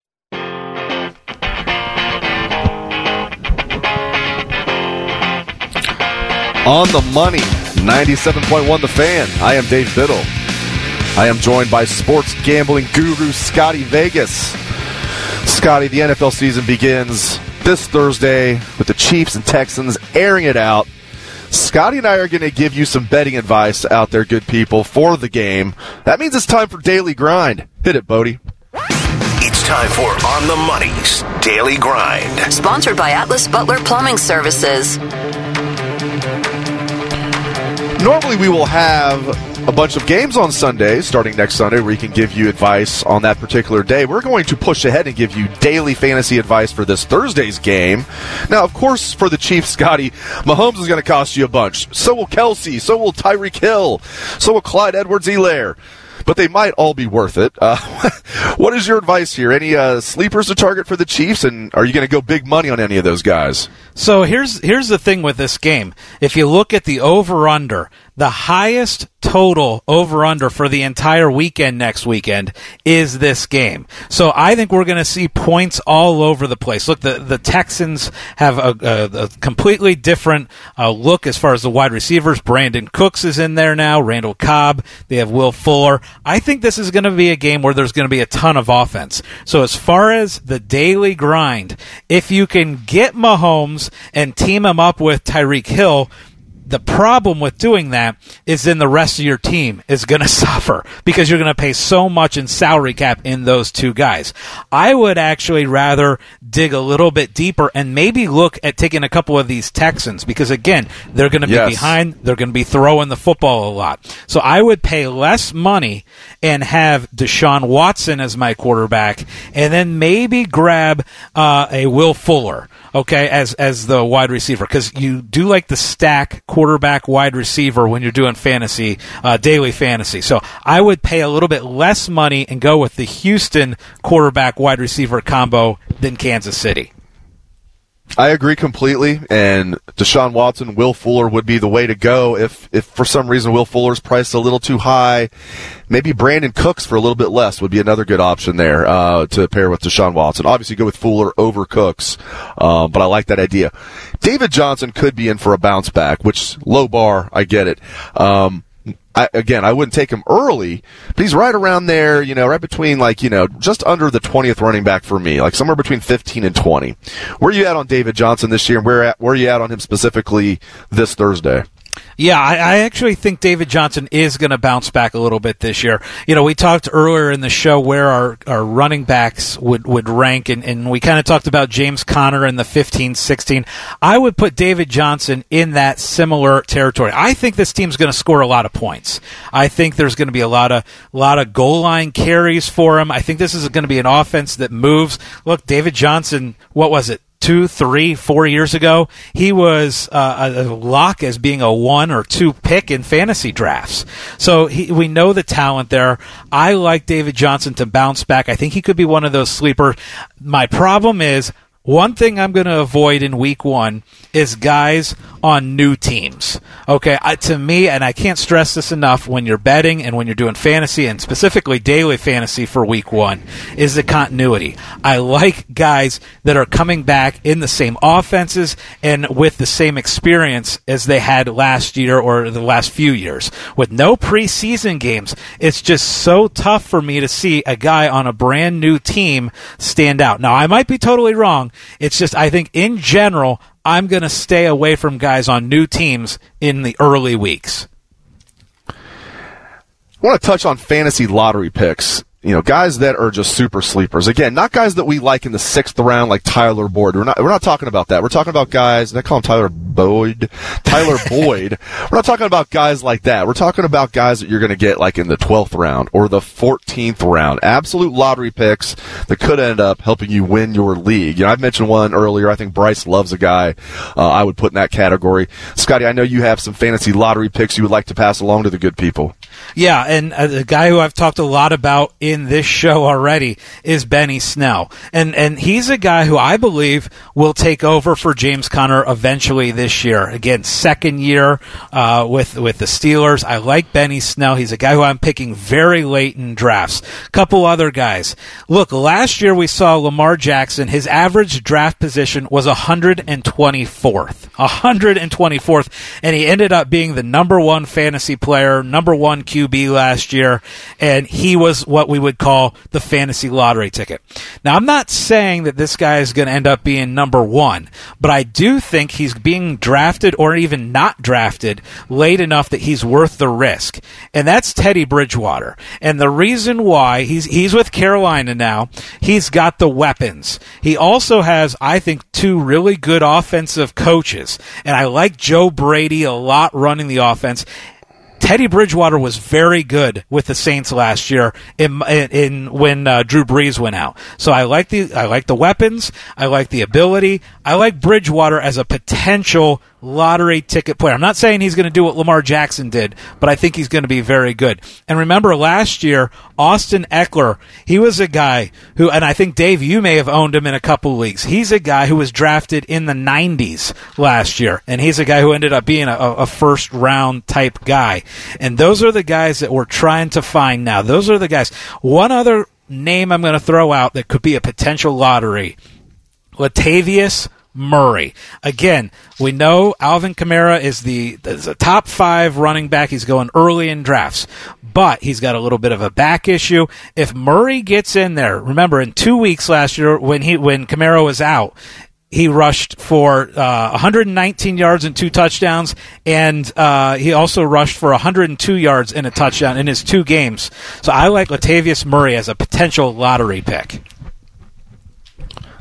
On the Money, ninety-seven point one The Fan. I am Dave Biddle. I am joined by sports gambling guru Scotty Vegas. Scotty, the N F L season begins this Thursday with the Chiefs and Texans airing it out. Scotty and I are going to give you some betting advice out there, good people, for the game. That means it's time for Daily Grind. Hit it, Bodie. It's time for On the Money's Daily Grind. Sponsored by Atlas Butler Plumbing Services. Normally we will have a bunch of games on Sunday, starting next Sunday, where we can give you advice on that particular day. We're going to push ahead and give you daily fantasy advice for this Thursday's game. Now, of course, for the Chiefs, Scotty, Mahomes is going to cost you a bunch. So will Kelsey. So will Tyreek Hill. So will Clyde Edwards-Helaire. But they might all be worth it. Uh, what is your advice here? Any uh, sleepers to target for the Chiefs, and are you going to go big money on any of those guys? So here's here's the thing with this game. If you look at the over-under, the highest total over-under for the entire weekend next weekend is this game. So I think we're going to see points all over the place. Look, the, the Texans have a, a, a completely different uh, look as far as the wide receivers. Brandon Cooks is in there now, Randall Cobb. They have Will Fuller. I think this is going to be a game where there's going to be a ton of offense. So as far as the daily grind, if you can get Mahomes and team him up with Tyreek Hill, the problem with doing that is then the rest of your team is going to suffer because you're going to pay so much in salary cap in those two guys. I would actually rather dig a little bit deeper and maybe look at taking a couple of these Texans because, again, they're going to be yes. behind. They're going to be throwing the football a lot. So I would pay less money and have Deshaun Watson as my quarterback and then maybe grab uh, a Will Fuller, okay, as, as the wide receiver because you do like the stack quarterback quarterback, wide receiver when you're doing fantasy, uh, daily fantasy. So I would pay a little bit less money and go with the Houston quarterback, wide receiver combo than Kansas City. I agree completely, and Deshaun Watson, Will Fuller would be the way to go if, if for some reason Will Fuller's priced a little too high. Maybe Brandon Cooks for a little bit less would be another good option there uh, to pair with Deshaun Watson. Obviously, go with Fuller over Cooks, uh, but I like that idea. David Johnson could be in for a bounce back, which low bar, I get it. Um, I, again, I wouldn't take him early, but he's right around there, you know, right between like, you know, just under the twentieth running back for me, like somewhere between fifteen and twenty. Where are you at on David Johnson this year, and where, at, where are you at on him specifically this Thursday? Yeah, I, I actually think David Johnson is going to bounce back a little bit this year. You know, we talked earlier in the show where our, our running backs would, would rank, and, and we kind of talked about James Conner in the fifteen sixteen. I would put David Johnson in that similar territory. I think this team's going to score a lot of points. I think there's going to be a lot of lot of goal line carries for him. I think this is going to be an offense that moves. Look, David Johnson, what was it? Two, three, four years ago, he was uh, a lock as being a one or two pick in fantasy drafts. So he, we know the talent there. I like David Johnson to bounce back. I think he could be one of those sleepers. My problem is, one thing I'm going to avoid in week one is guys on new teams. Okay, I, to me, and I can't stress this enough, when you're betting and when you're doing fantasy, and specifically daily fantasy for week one, is the continuity. I like guys that are coming back in the same offenses and with the same experience as they had last year or the last few years. With no preseason games, it's just so tough for me to see a guy on a brand new team stand out. Now, I might be totally wrong. It's just, I think in general, I'm going to stay away from guys on new teams in the early weeks. I want to touch on fantasy lottery picks. You know, guys that are just super sleepers. Again, not guys that we like in the sixth round, like Tyler Boyd. We're not, we're not talking about that. We're talking about guys, and I call him Tyler Boyd. Tyler Boyd. We're not talking about guys like that. We're talking about guys that you're going to get like in the twelfth round or the fourteenth round. Absolute lottery picks that could end up helping you win your league. You know, I mentioned one earlier. I think Bryce Love's a guy uh, I would put in that category. Scotty, I know you have some fantasy lottery picks you would like to pass along to the good people. Yeah, and uh, the guy who I've talked a lot about in this show already is Benny Snell. And and he's a guy who I believe will take over for James Conner eventually this year. Again, second year uh, with, with the Steelers. I like Benny Snell. He's a guy who I'm picking very late in drafts. Couple other guys. Look, last year we saw Lamar Jackson. His average draft position was one hundred twenty-fourth. one hundred twenty-fourth. And he ended up being the number one fantasy player, number one Q B last year, and he was what we would call the fantasy lottery ticket. Now, I'm not saying that this guy is going to end up being number one, but I do think he's being drafted or even not drafted late enough that he's worth the risk, and that's Teddy Bridgewater. And the reason why, he's he's with Carolina now, he's got the weapons. He also has, I think, two really good offensive coaches, and I like Joe Brady a lot running the offense. Teddy Bridgewater was very good with the Saints last year in, in, in when uh, Drew Brees went out. So I like the I like the weapons. I like the ability. I like Bridgewater as a potential lottery ticket player. I'm not saying he's going to do what Lamar Jackson did, but I think he's going to be very good. And remember last year, Austin Eckler, he was a guy who, and I think, Dave, you may have owned him in a couple leagues. He's a guy who was drafted in the nineties last year, and he's a guy who ended up being a, a first-round type guy. And those are the guys that we're trying to find now. Those are the guys. One other name I'm going to throw out that could be a potential lottery, Latavius Murray. Again, we know Alvin Kamara is the, is a top five running back. He's going early in drafts, but he's got a little bit of a back issue. If Murray gets in there, remember in two weeks last year when he when Kamara was out, he rushed for uh, one hundred nineteen yards and two touchdowns, and uh, he also rushed for one hundred two yards and a touchdown in his two games. So I like Latavius Murray as a potential lottery pick.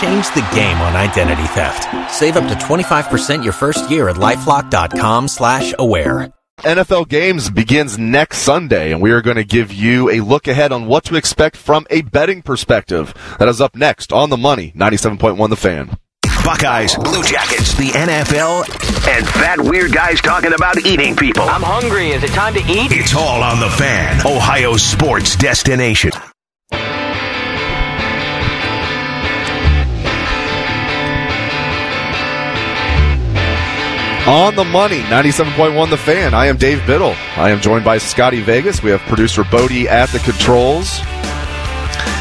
Change the game on identity theft. Save up to twenty-five percent your first year at LifeLock.com slash aware. N F L games begins next Sunday, and we are going to give you a look ahead on what to expect from a betting perspective. That is up next on The Money, ninety-seven point one The Fan. Buckeyes, Blue Jackets, the N F L, and that weird guy's talking about eating people. I'm hungry. Is it time to eat? It's all on The Fan, Ohio's sports destination. On The Money, ninety-seven point one The Fan. I am Dave Biddle. I am joined by Scotty Vegas. We have producer Bodie at the controls.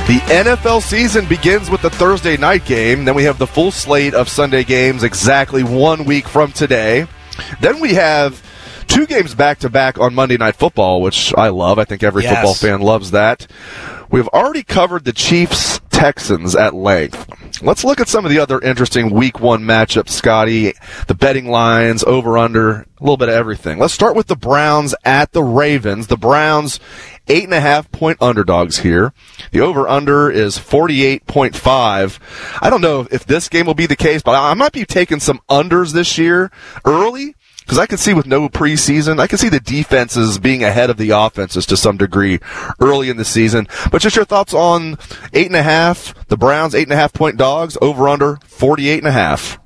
The N F L season begins with the Thursday night game. Then we have the full slate of Sunday games exactly one week from today. Then we have two games back-to-back on Monday Night Football, which I love. I think every yes. football fan loves that. We've already covered the Chiefs Texans at length. Let's look at some of the other interesting week one matchups, Scotty. The betting lines, over-under, a little bit of everything. Let's start with the Browns at the Ravens. The Browns, eight and a half point underdogs here. The over-under is forty-eight point five. I don't know if this game will be the case, but I might be taking some unders this year early, because I can see with no preseason, I can see the defenses being ahead of the offenses to some degree early in the season. But just your thoughts on eight and a half, the Browns, eight and a half point dogs, over under forty-eight and a half.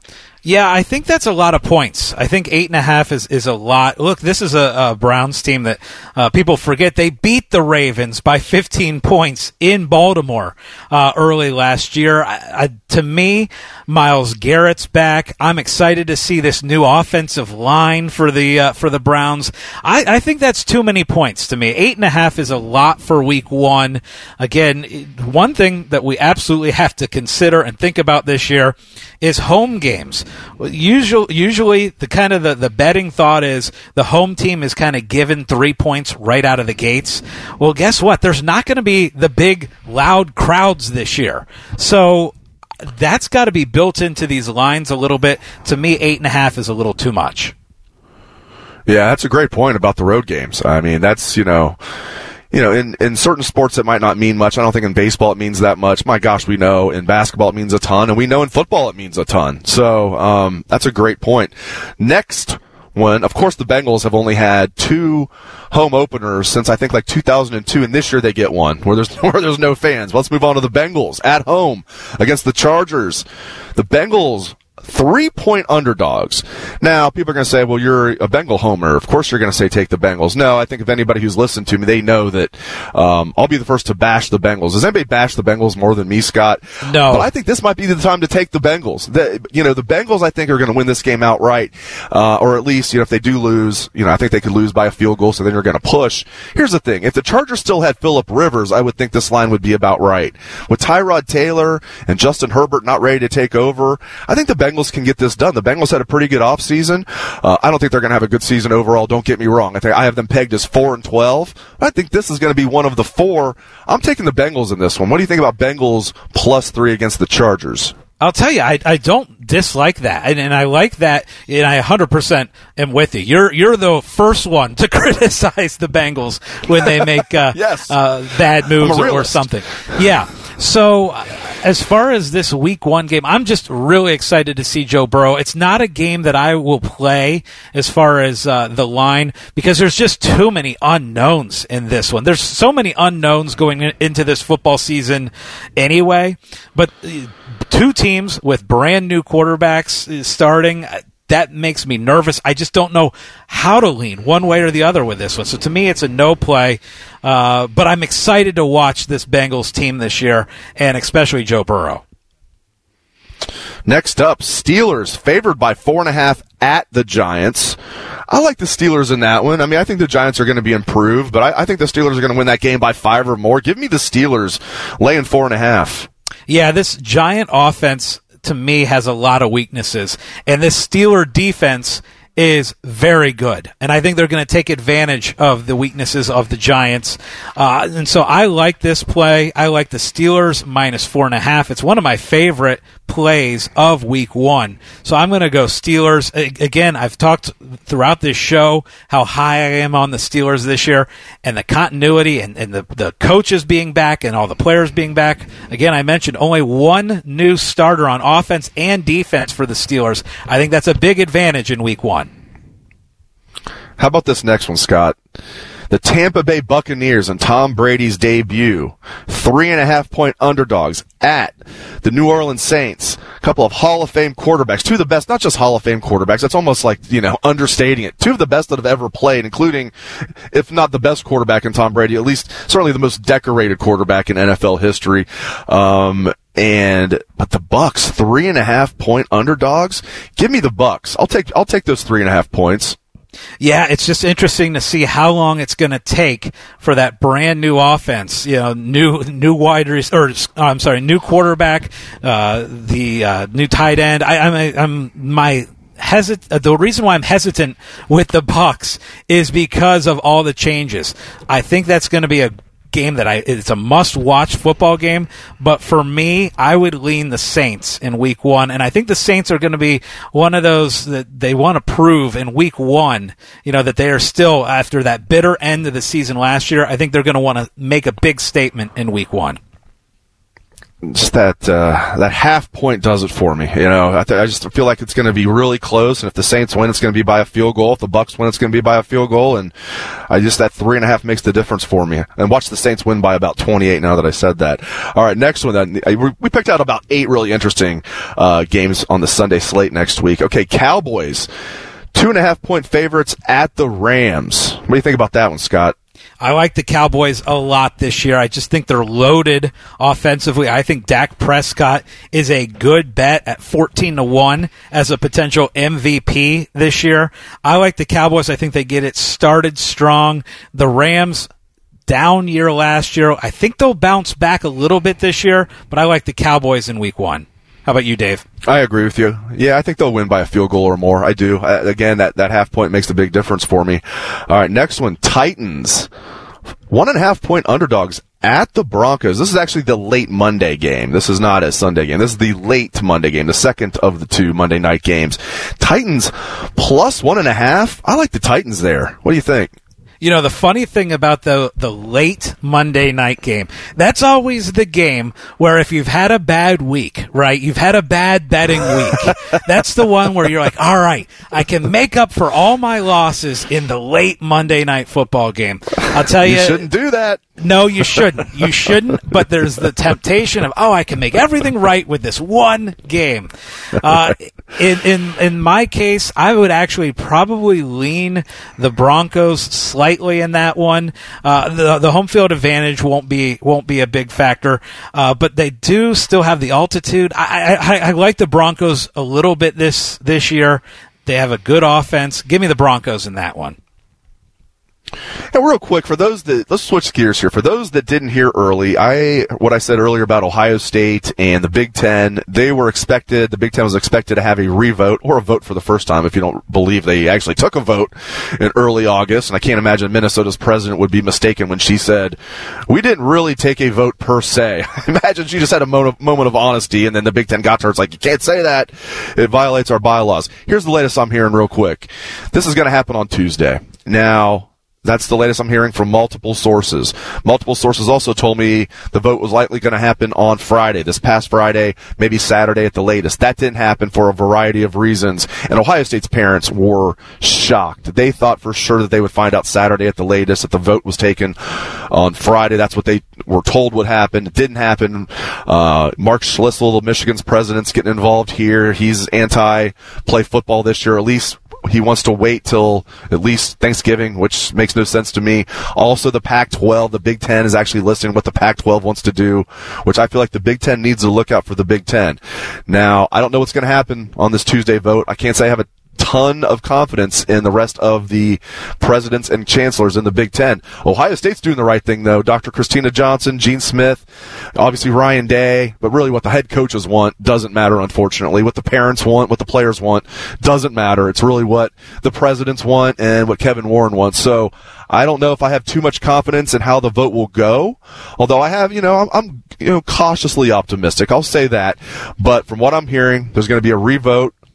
Yeah, I think that's a lot of points. I think eight and a half is, is a lot. Look, this is a, a Browns team that uh, people forget. They beat the Ravens by fifteen points in Baltimore uh, early last year. I, I, to me, Myles Garrett's back. I'm excited to see this new offensive line for the uh, for the Browns. I, I think that's too many points to me. Eight and a half is a lot for week one. Again, one thing that we absolutely have to consider and think about this year is home games. Usually, usually the kind of the, the betting thought is the home team is kind of given three points right out of the gates. Well, guess what? There's not going to be the big, loud crowds this year. So that's got to be built into these lines a little bit. To me, eight and a half is a little too much. Yeah, that's a great point about the road games. I mean, that's, you know... You know, in, in certain sports, it might not mean much. I don't think in baseball it means that much. My gosh, we know in basketball it means a ton, and we know in football it means a ton. So um, that's a great point. Next one, of course, the Bengals have only had two home openers since I think like two thousand two, and this year they get one where there's where there's no fans. Let's move on to the Bengals at home against the Chargers. The Bengals, three-point underdogs. Now, people are going to say, well, you're a Bengal homer. Of course you're going to say take the Bengals. No, I think if anybody who's listened to me, they know that um, I'll be the first to bash the Bengals. Does anybody bash the Bengals more than me, Scott? No. But I think this might be the time to take the Bengals. The, you know, the Bengals, I think, are going to win this game outright, uh, or at least, you know, if they do lose, you know, I think they could lose by a field goal, so then you're going to push. Here's the thing. If the Chargers still had Phillip Rivers, I would think this line would be about right. With Tyrod Taylor and Justin Herbert not ready to take over, I think the Bengals Bengals can get this done. The Bengals had a pretty good offseason. Uh, I don't think they're going to have a good season overall. Don't get me wrong. I think I have them pegged as four and twelve. I think this is going to be one of the four. I'm taking the Bengals in this one. What do you think about Bengals plus three against the Chargers? I'll tell you, I, I don't dislike that, and, and I like that, and I one hundred percent am with you. You're you're the first one to criticize the Bengals when they make uh, yes. uh, bad moves or, or something. Yeah. So as far as this week one game, I'm just really excited to see Joe Burrow. It's not a game that I will play as far as uh, the line because there's just too many unknowns in this one. There's so many unknowns going in, into this football season anyway, but two teams with brand new quarterbacks starting, that makes me nervous. I just don't know how to lean one way or the other with this one. So to me, it's a no play. Uh, but I'm excited to watch this Bengals team this year, and especially Joe Burrow. Next up, Steelers favored by four and a half at the Giants. I like the Steelers in that one. I mean, I think the Giants are going to be improved, but I, I think the Steelers are going to win that game by five or more. Give me the Steelers laying four and a half. Yeah, this Giant offense, to me, has a lot of weaknesses. And this Steeler defense is very good. And I think they're going to take advantage of the weaknesses of the Giants. Uh, and so I like this play. I like the Steelers minus four and a half. It's one of my favorite plays of week one. So I'm going to go Steelers. Again, I've talked throughout this show how high I am on the Steelers this year, and the continuity and, and the, the coaches being back and all the players being back. Again, I mentioned only one new starter on offense and defense for the Steelers. I think that's a big advantage in week one. How about this next one, Scott? The Tampa Bay Buccaneers and Tom Brady's debut, three and a half point underdogs at the New Orleans Saints. A couple of Hall of Fame quarterbacks, two of the best, not just Hall of Fame quarterbacks. That's almost like, you know, understating it. Two of the best that have ever played, including, if not the best quarterback in Tom Brady, at least certainly the most decorated quarterback in N F L history. Um, And but the Bucs, three and a half point underdogs. Give me the Bucs. I'll take I'll take those three and a half points. Yeah, it's just interesting to see how long it's going to take for that brand new offense. You know, new new wide res- or I'm sorry, new quarterback, uh, the uh, new tight end. I, I'm I'm my. Hesit- the reason why I'm hesitant with the Bucs is because of all the changes. I think that's going to be a game that I it's a must-watch football game, but for me, I would lean the Saints in week one, and I think the Saints are going to be one of those that they want to prove in week one, you know, that they are still, after that bitter end of the season last year, I think they're going to want to make a big statement in week one. Just that uh, that half point does it for me. You know, I, th- I just feel like it's going to be really close. And if the Saints win, it's going to be by a field goal. If the Bucs win, it's going to be by a field goal. And I just that three and a half makes the difference for me. And watch the Saints win by about twenty-eight. Now that I said that, all right. Next one. Then we picked out about eight really interesting uh, games on the Sunday slate next week. Okay, Cowboys, two and a half point favorites at the Rams. What do you think about that one, Scott? I like the Cowboys a lot this year. I just think they're loaded offensively. I think Dak Prescott is a good bet at fourteen to one as a potential M V P this year. I like the Cowboys. I think they get it started strong. The Rams, down year last year. I think they'll bounce back a little bit this year, but I like the Cowboys in week one. How about you, Dave? I agree with you. Yeah, I think they'll win by a field goal or more. I do. I, again, that, that half point makes a big difference for me. All right, next one, Titans. One and a half point underdogs at the Broncos. This is actually the late Monday game. This is not a Sunday game. This is the late Monday game, the second of the two Monday night games. Titans plus one and a half. I like the Titans there. What do you think? You know, the funny thing about the the late Monday night game, that's always the game where if you've had a bad week, right, you've had a bad betting week, that's the one where you're like, all right, I can make up for all my losses in the late Monday night football game. I'll tell you. You shouldn't do that. No, you shouldn't. You shouldn't, but there's the temptation of, oh, I can make everything right with this one game. Uh, in, in, in my case, I would actually probably lean the Broncos slightly in that one. Uh, the, the home field advantage won't be, won't be a big factor, uh, but they do still have the altitude. I, I, I like the Broncos a little bit this, this year. They have a good offense. Give me the Broncos in that one. And real quick, for those that, let's switch gears here. For those that didn't hear early, I what I said earlier about Ohio State and the Big Ten, they were expected, the Big Ten was expected to have a revote or a vote for the first time, if you don't believe they actually took a vote in early August. And I can't imagine Minnesota's president would be mistaken when she said, we didn't really take a vote per se. Imagine she just had a moment of honesty, and then the Big Ten got to her, it's like, you can't say that. It violates our bylaws. Here's the latest I'm hearing real quick. This is going to happen on Tuesday. Now, that's the latest I'm hearing from multiple sources. Multiple sources also told me the vote was likely going to happen on Friday, this past Friday, maybe Saturday at the latest. That didn't happen for a variety of reasons, and Ohio State's parents were shocked. They thought for sure that they would find out Saturday at the latest, that the vote was taken on Friday. That's what they were told would happen. It didn't happen. Uh, Mark Schlissel, Michigan's president's getting involved here. He's anti-play football this year, at least. He wants to wait till at least Thanksgiving, which makes no sense to me. Also, the Pac twelve, the Big Ten is actually listening to what the Pac twelve wants to do, which I feel like the Big Ten needs to look out for the Big Ten. Now, I don't know what's going to happen on this Tuesday vote. I can't say I have a ton of confidence in the rest of the presidents and chancellors in the Big Ten. Ohio State's doing the right thing, though. Doctor Christina Johnson, Gene Smith, obviously Ryan Day, but really what the head coaches want doesn't matter, unfortunately. What the parents want, what the players want, doesn't matter. It's really what the presidents want and what Kevin Warren wants. So I don't know if I have too much confidence in how the vote will go, although I have, you know, I'm, I'm you know, cautiously optimistic. I'll say that. But from what I'm hearing, there's going to be a revote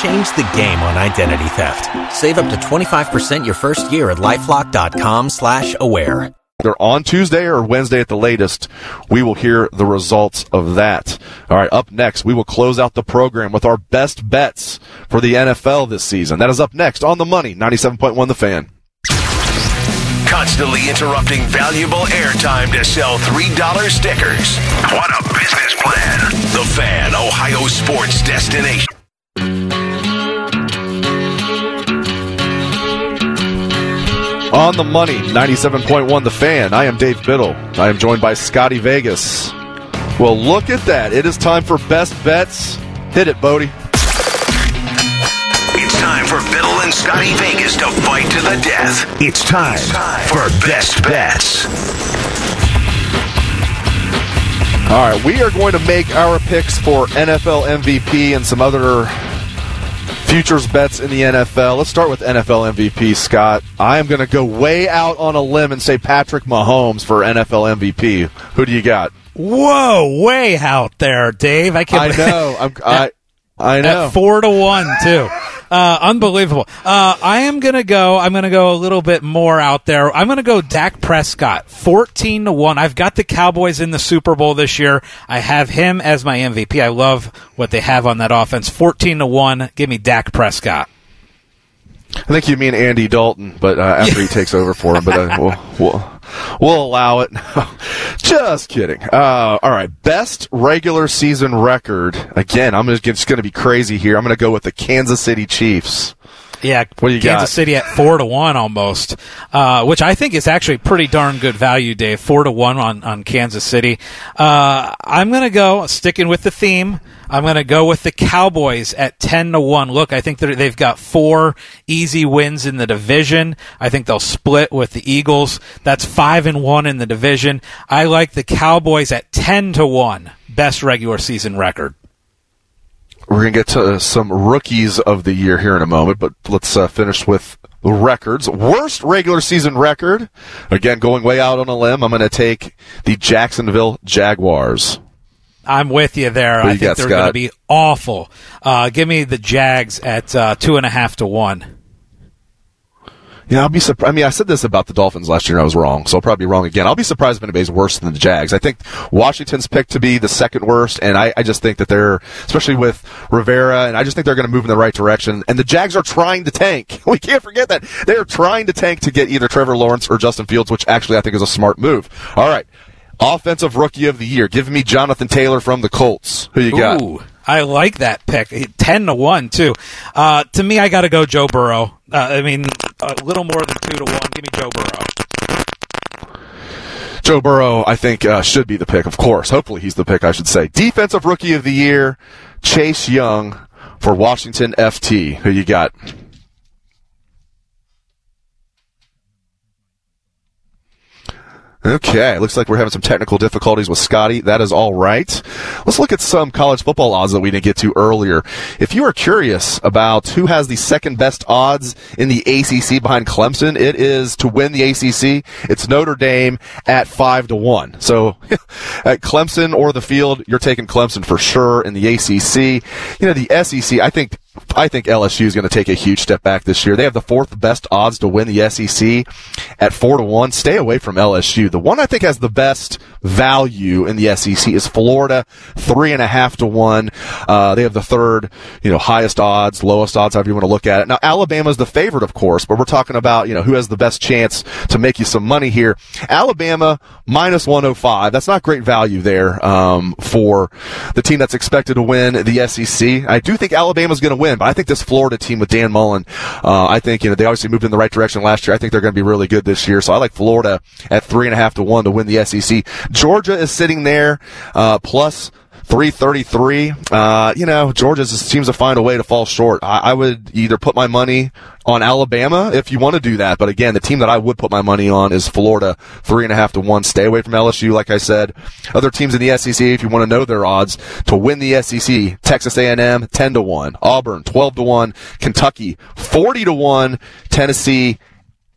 Change the game on identity theft. Save up to twenty-five percent your first year at LifeLock.com slash aware. They're on Tuesday or Wednesday at the latest. We will hear the results of that. All right, up next, we will close out the program with our best bets for the N F L this season. That is up next on The Money, ninety-seven point one The Fan. Constantly interrupting valuable airtime to sell three dollar stickers. What a business plan. The Fan, Ohio sports destination. On the Money, ninety-seven point one The Fan. I am Dave Biddle. I am joined by Scotty Vegas. Well, look at that. It is time for Best Bets. Hit it, Bodie. It's time for Biddle and Scotty Vegas to fight to the death. It's time, it's time for, for Best Bets. All right, we are going to make our picks for N F L M V P and some other futures bets in the N F L. Let's start with N F L M V P, Scott. I am going to go way out on a limb and say Patrick Mahomes for N F L M V P. Who do you got? Whoa, way out there, Dave. I can't. I know. I'm, I I know. At four to one, too. Uh, unbelievable. Uh, I am going to go. I'm going to go a little bit more out there. I'm going to go Dak Prescott, fourteen to one. I've got the Cowboys in the Super Bowl this year. I have him as my M V P. I love what they have on that offense. Fourteen to one. Give me Dak Prescott. I think you mean Andy Dalton, but uh, after he takes over for him, but uh, we'll, we'll we'll allow it. Just kidding. Uh, all right, best regular season record. Again, I'm just, it's going to be crazy here. I'm going to go with the Kansas City Chiefs. Yeah, what do you Kansas got? City at four to one almost, uh, which I think is actually pretty darn good value, Dave. Four to one on on Kansas City. Uh, I'm going to go sticking with the theme. I'm going to go with the Cowboys at ten to one. Look, I think they've got four easy wins in the division. I think they'll split with the Eagles. That's five and one in the division. I like the Cowboys at ten to one, best regular season record. We're going to get to some rookies of the year here in a moment, but let's uh, finish with the records. Worst regular season record. Again, going way out on a limb, I'm going to take the Jacksonville Jaguars. I'm with you there. You I think got, they're going to be awful. Uh, give me the Jags at uh, two and a half to one. Yeah, I'll be surprised. I mean, I said this about the Dolphins last year, and I was wrong, so I'll probably be wrong again. I'll be surprised if anybody's worse than the Jags. I think Washington's picked to be the second worst, and I, I just think that they're, especially with Rivera, and I just think they're going to move in the right direction. And the Jags are trying to tank. We can't forget that. They are trying to tank to get either Trevor Lawrence or Justin Fields, which actually I think is a smart move. All right. Offensive Rookie of the Year. Give me Jonathan Taylor from the Colts. Who you got? Ooh, I like that pick. ten to one, too. Uh, to me, I got to go Joe Burrow. Uh, I mean, a little more than two to one. Give me Joe Burrow. Joe Burrow, I think, uh, should be the pick, of course. Hopefully he's the pick, I should say. Defensive Rookie of the Year, Chase Young for Washington F T. Who you got? Okay, looks like we're having some technical difficulties with Scotty. That is all right. Let's look at some college football odds that we didn't get to earlier. If you are curious about who has the second best odds in the A C C behind Clemson, it is to win the A C C. It's Notre Dame at five to one. So at Clemson or the field, you're taking Clemson for sure in the A C C. You know, the S E C, I think... I think L S U is going to take a huge step back this year. They have the fourth best odds to win the S E C at four to one. Stay away from L S U. The one I think has the best value in the S E C is Florida, three and a half to one. Uh, they have the third, you know, highest odds, lowest odds, however you want to look at it. Now, Alabama's the favorite, of course, but we're talking about, you know, who has the best chance to make you some money here. Alabama minus one oh five. That's not great value there, um, for the team that's expected to win the S E C. I do think Alabama's going to win, but I think this Florida team with Dan Mullen, uh, I think, you know, they obviously moved in the right direction last year. I think they're going to be really good this year. So I like Florida at three and a half to one to win the S E C. Georgia is sitting there, uh, plus three thirty-three. Uh, you know, Georgia seems to find a way to fall short. I, I would either put my money on Alabama if you want to do that. But again, the team that I would put my money on is Florida, three and a half to one. Stay away from L S U, like I said. Other teams in the S E C, if you want to know their odds to win the S E C, Texas A and M, ten to one. Auburn, twelve to one. Kentucky, forty to one. Tennessee,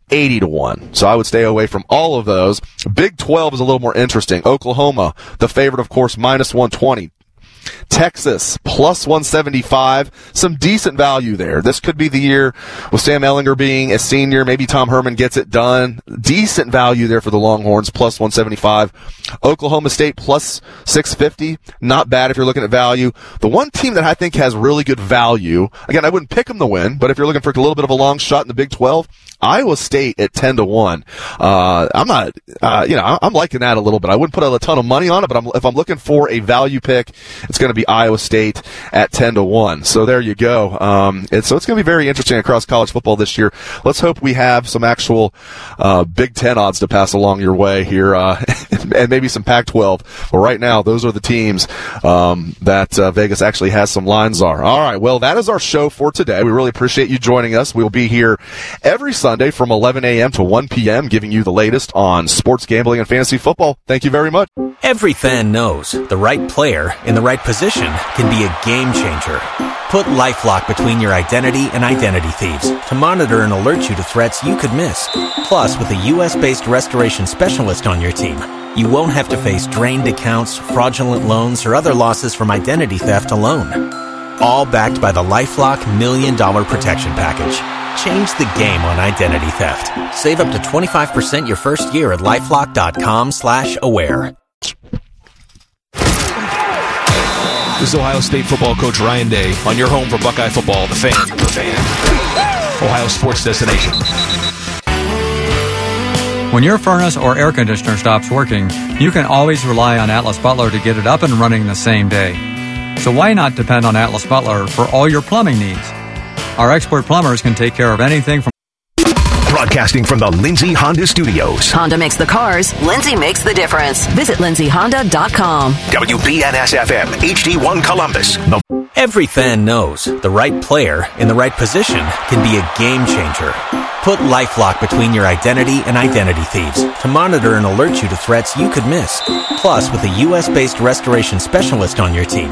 eighty to one. So I would stay away from all of those. Big twelve is a little more interesting. Oklahoma, the favorite, of course, minus one twenty. Texas, plus one seventy-five. Some decent value there. This could be the year with Sam Ehlinger being a senior. Maybe Tom Herman gets it done. Decent value there for the Longhorns, plus one seventy-five. Oklahoma State, plus six fifty. Not bad if you're looking at value. The one team that I think has really good value, again, I wouldn't pick them to win, but if you're looking for a little bit of a long shot in the Big twelve, Iowa State at ten to one. Uh, I'm not, uh, you know, I'm liking that a little bit. I wouldn't put a ton of money on it, but I'm, if I'm looking for a value pick, it's going to be Iowa State at ten to one. So there you go. Um, and so it's going to be very interesting across college football this year. Let's hope we have some actual, uh, Big Ten odds to pass along your way here, uh, and maybe some Pac twelve. But right now, those are the teams, um, that, uh, Vegas actually has some lines are. All right. Well, that is our show for today. We really appreciate you joining us. We'll be here every Sunday. Sunday from eleven a.m. to one p.m., giving you the latest on sports gambling and fantasy football. Thank you very much. Every fan knows the right player in the right position can be a game changer. Put LifeLock between your identity and identity thieves to monitor and alert you to threats you could miss. Plus, with a U S-based restoration specialist on your team, you won't have to face drained accounts, fraudulent loans, or other losses from identity theft alone. All backed by the LifeLock Million Dollar Protection Package. Change the game on identity theft. Save up to twenty-five percent your first year at LifeLock.com slash aware. This is Ohio State football coach Ryan Day on your home for Buckeye football, the fan, the fan. Ohio sports destination. When your furnace or air conditioner stops working, you can always rely on Atlas Butler to get it up and running the same day. So why not depend on Atlas Butler for all your plumbing needs? Our expert plumbers can take care of anything from... Broadcasting from the Lindsay Honda Studios. Honda makes the cars. Lindsay makes the difference. Visit lindsay honda dot com. W B N S F M, H D one Columbus. The- Every fan knows the right player in the right position can be a game changer. Put LifeLock between your identity and identity thieves to monitor and alert you to threats you could miss. Plus, with a U S-based restoration specialist on your team,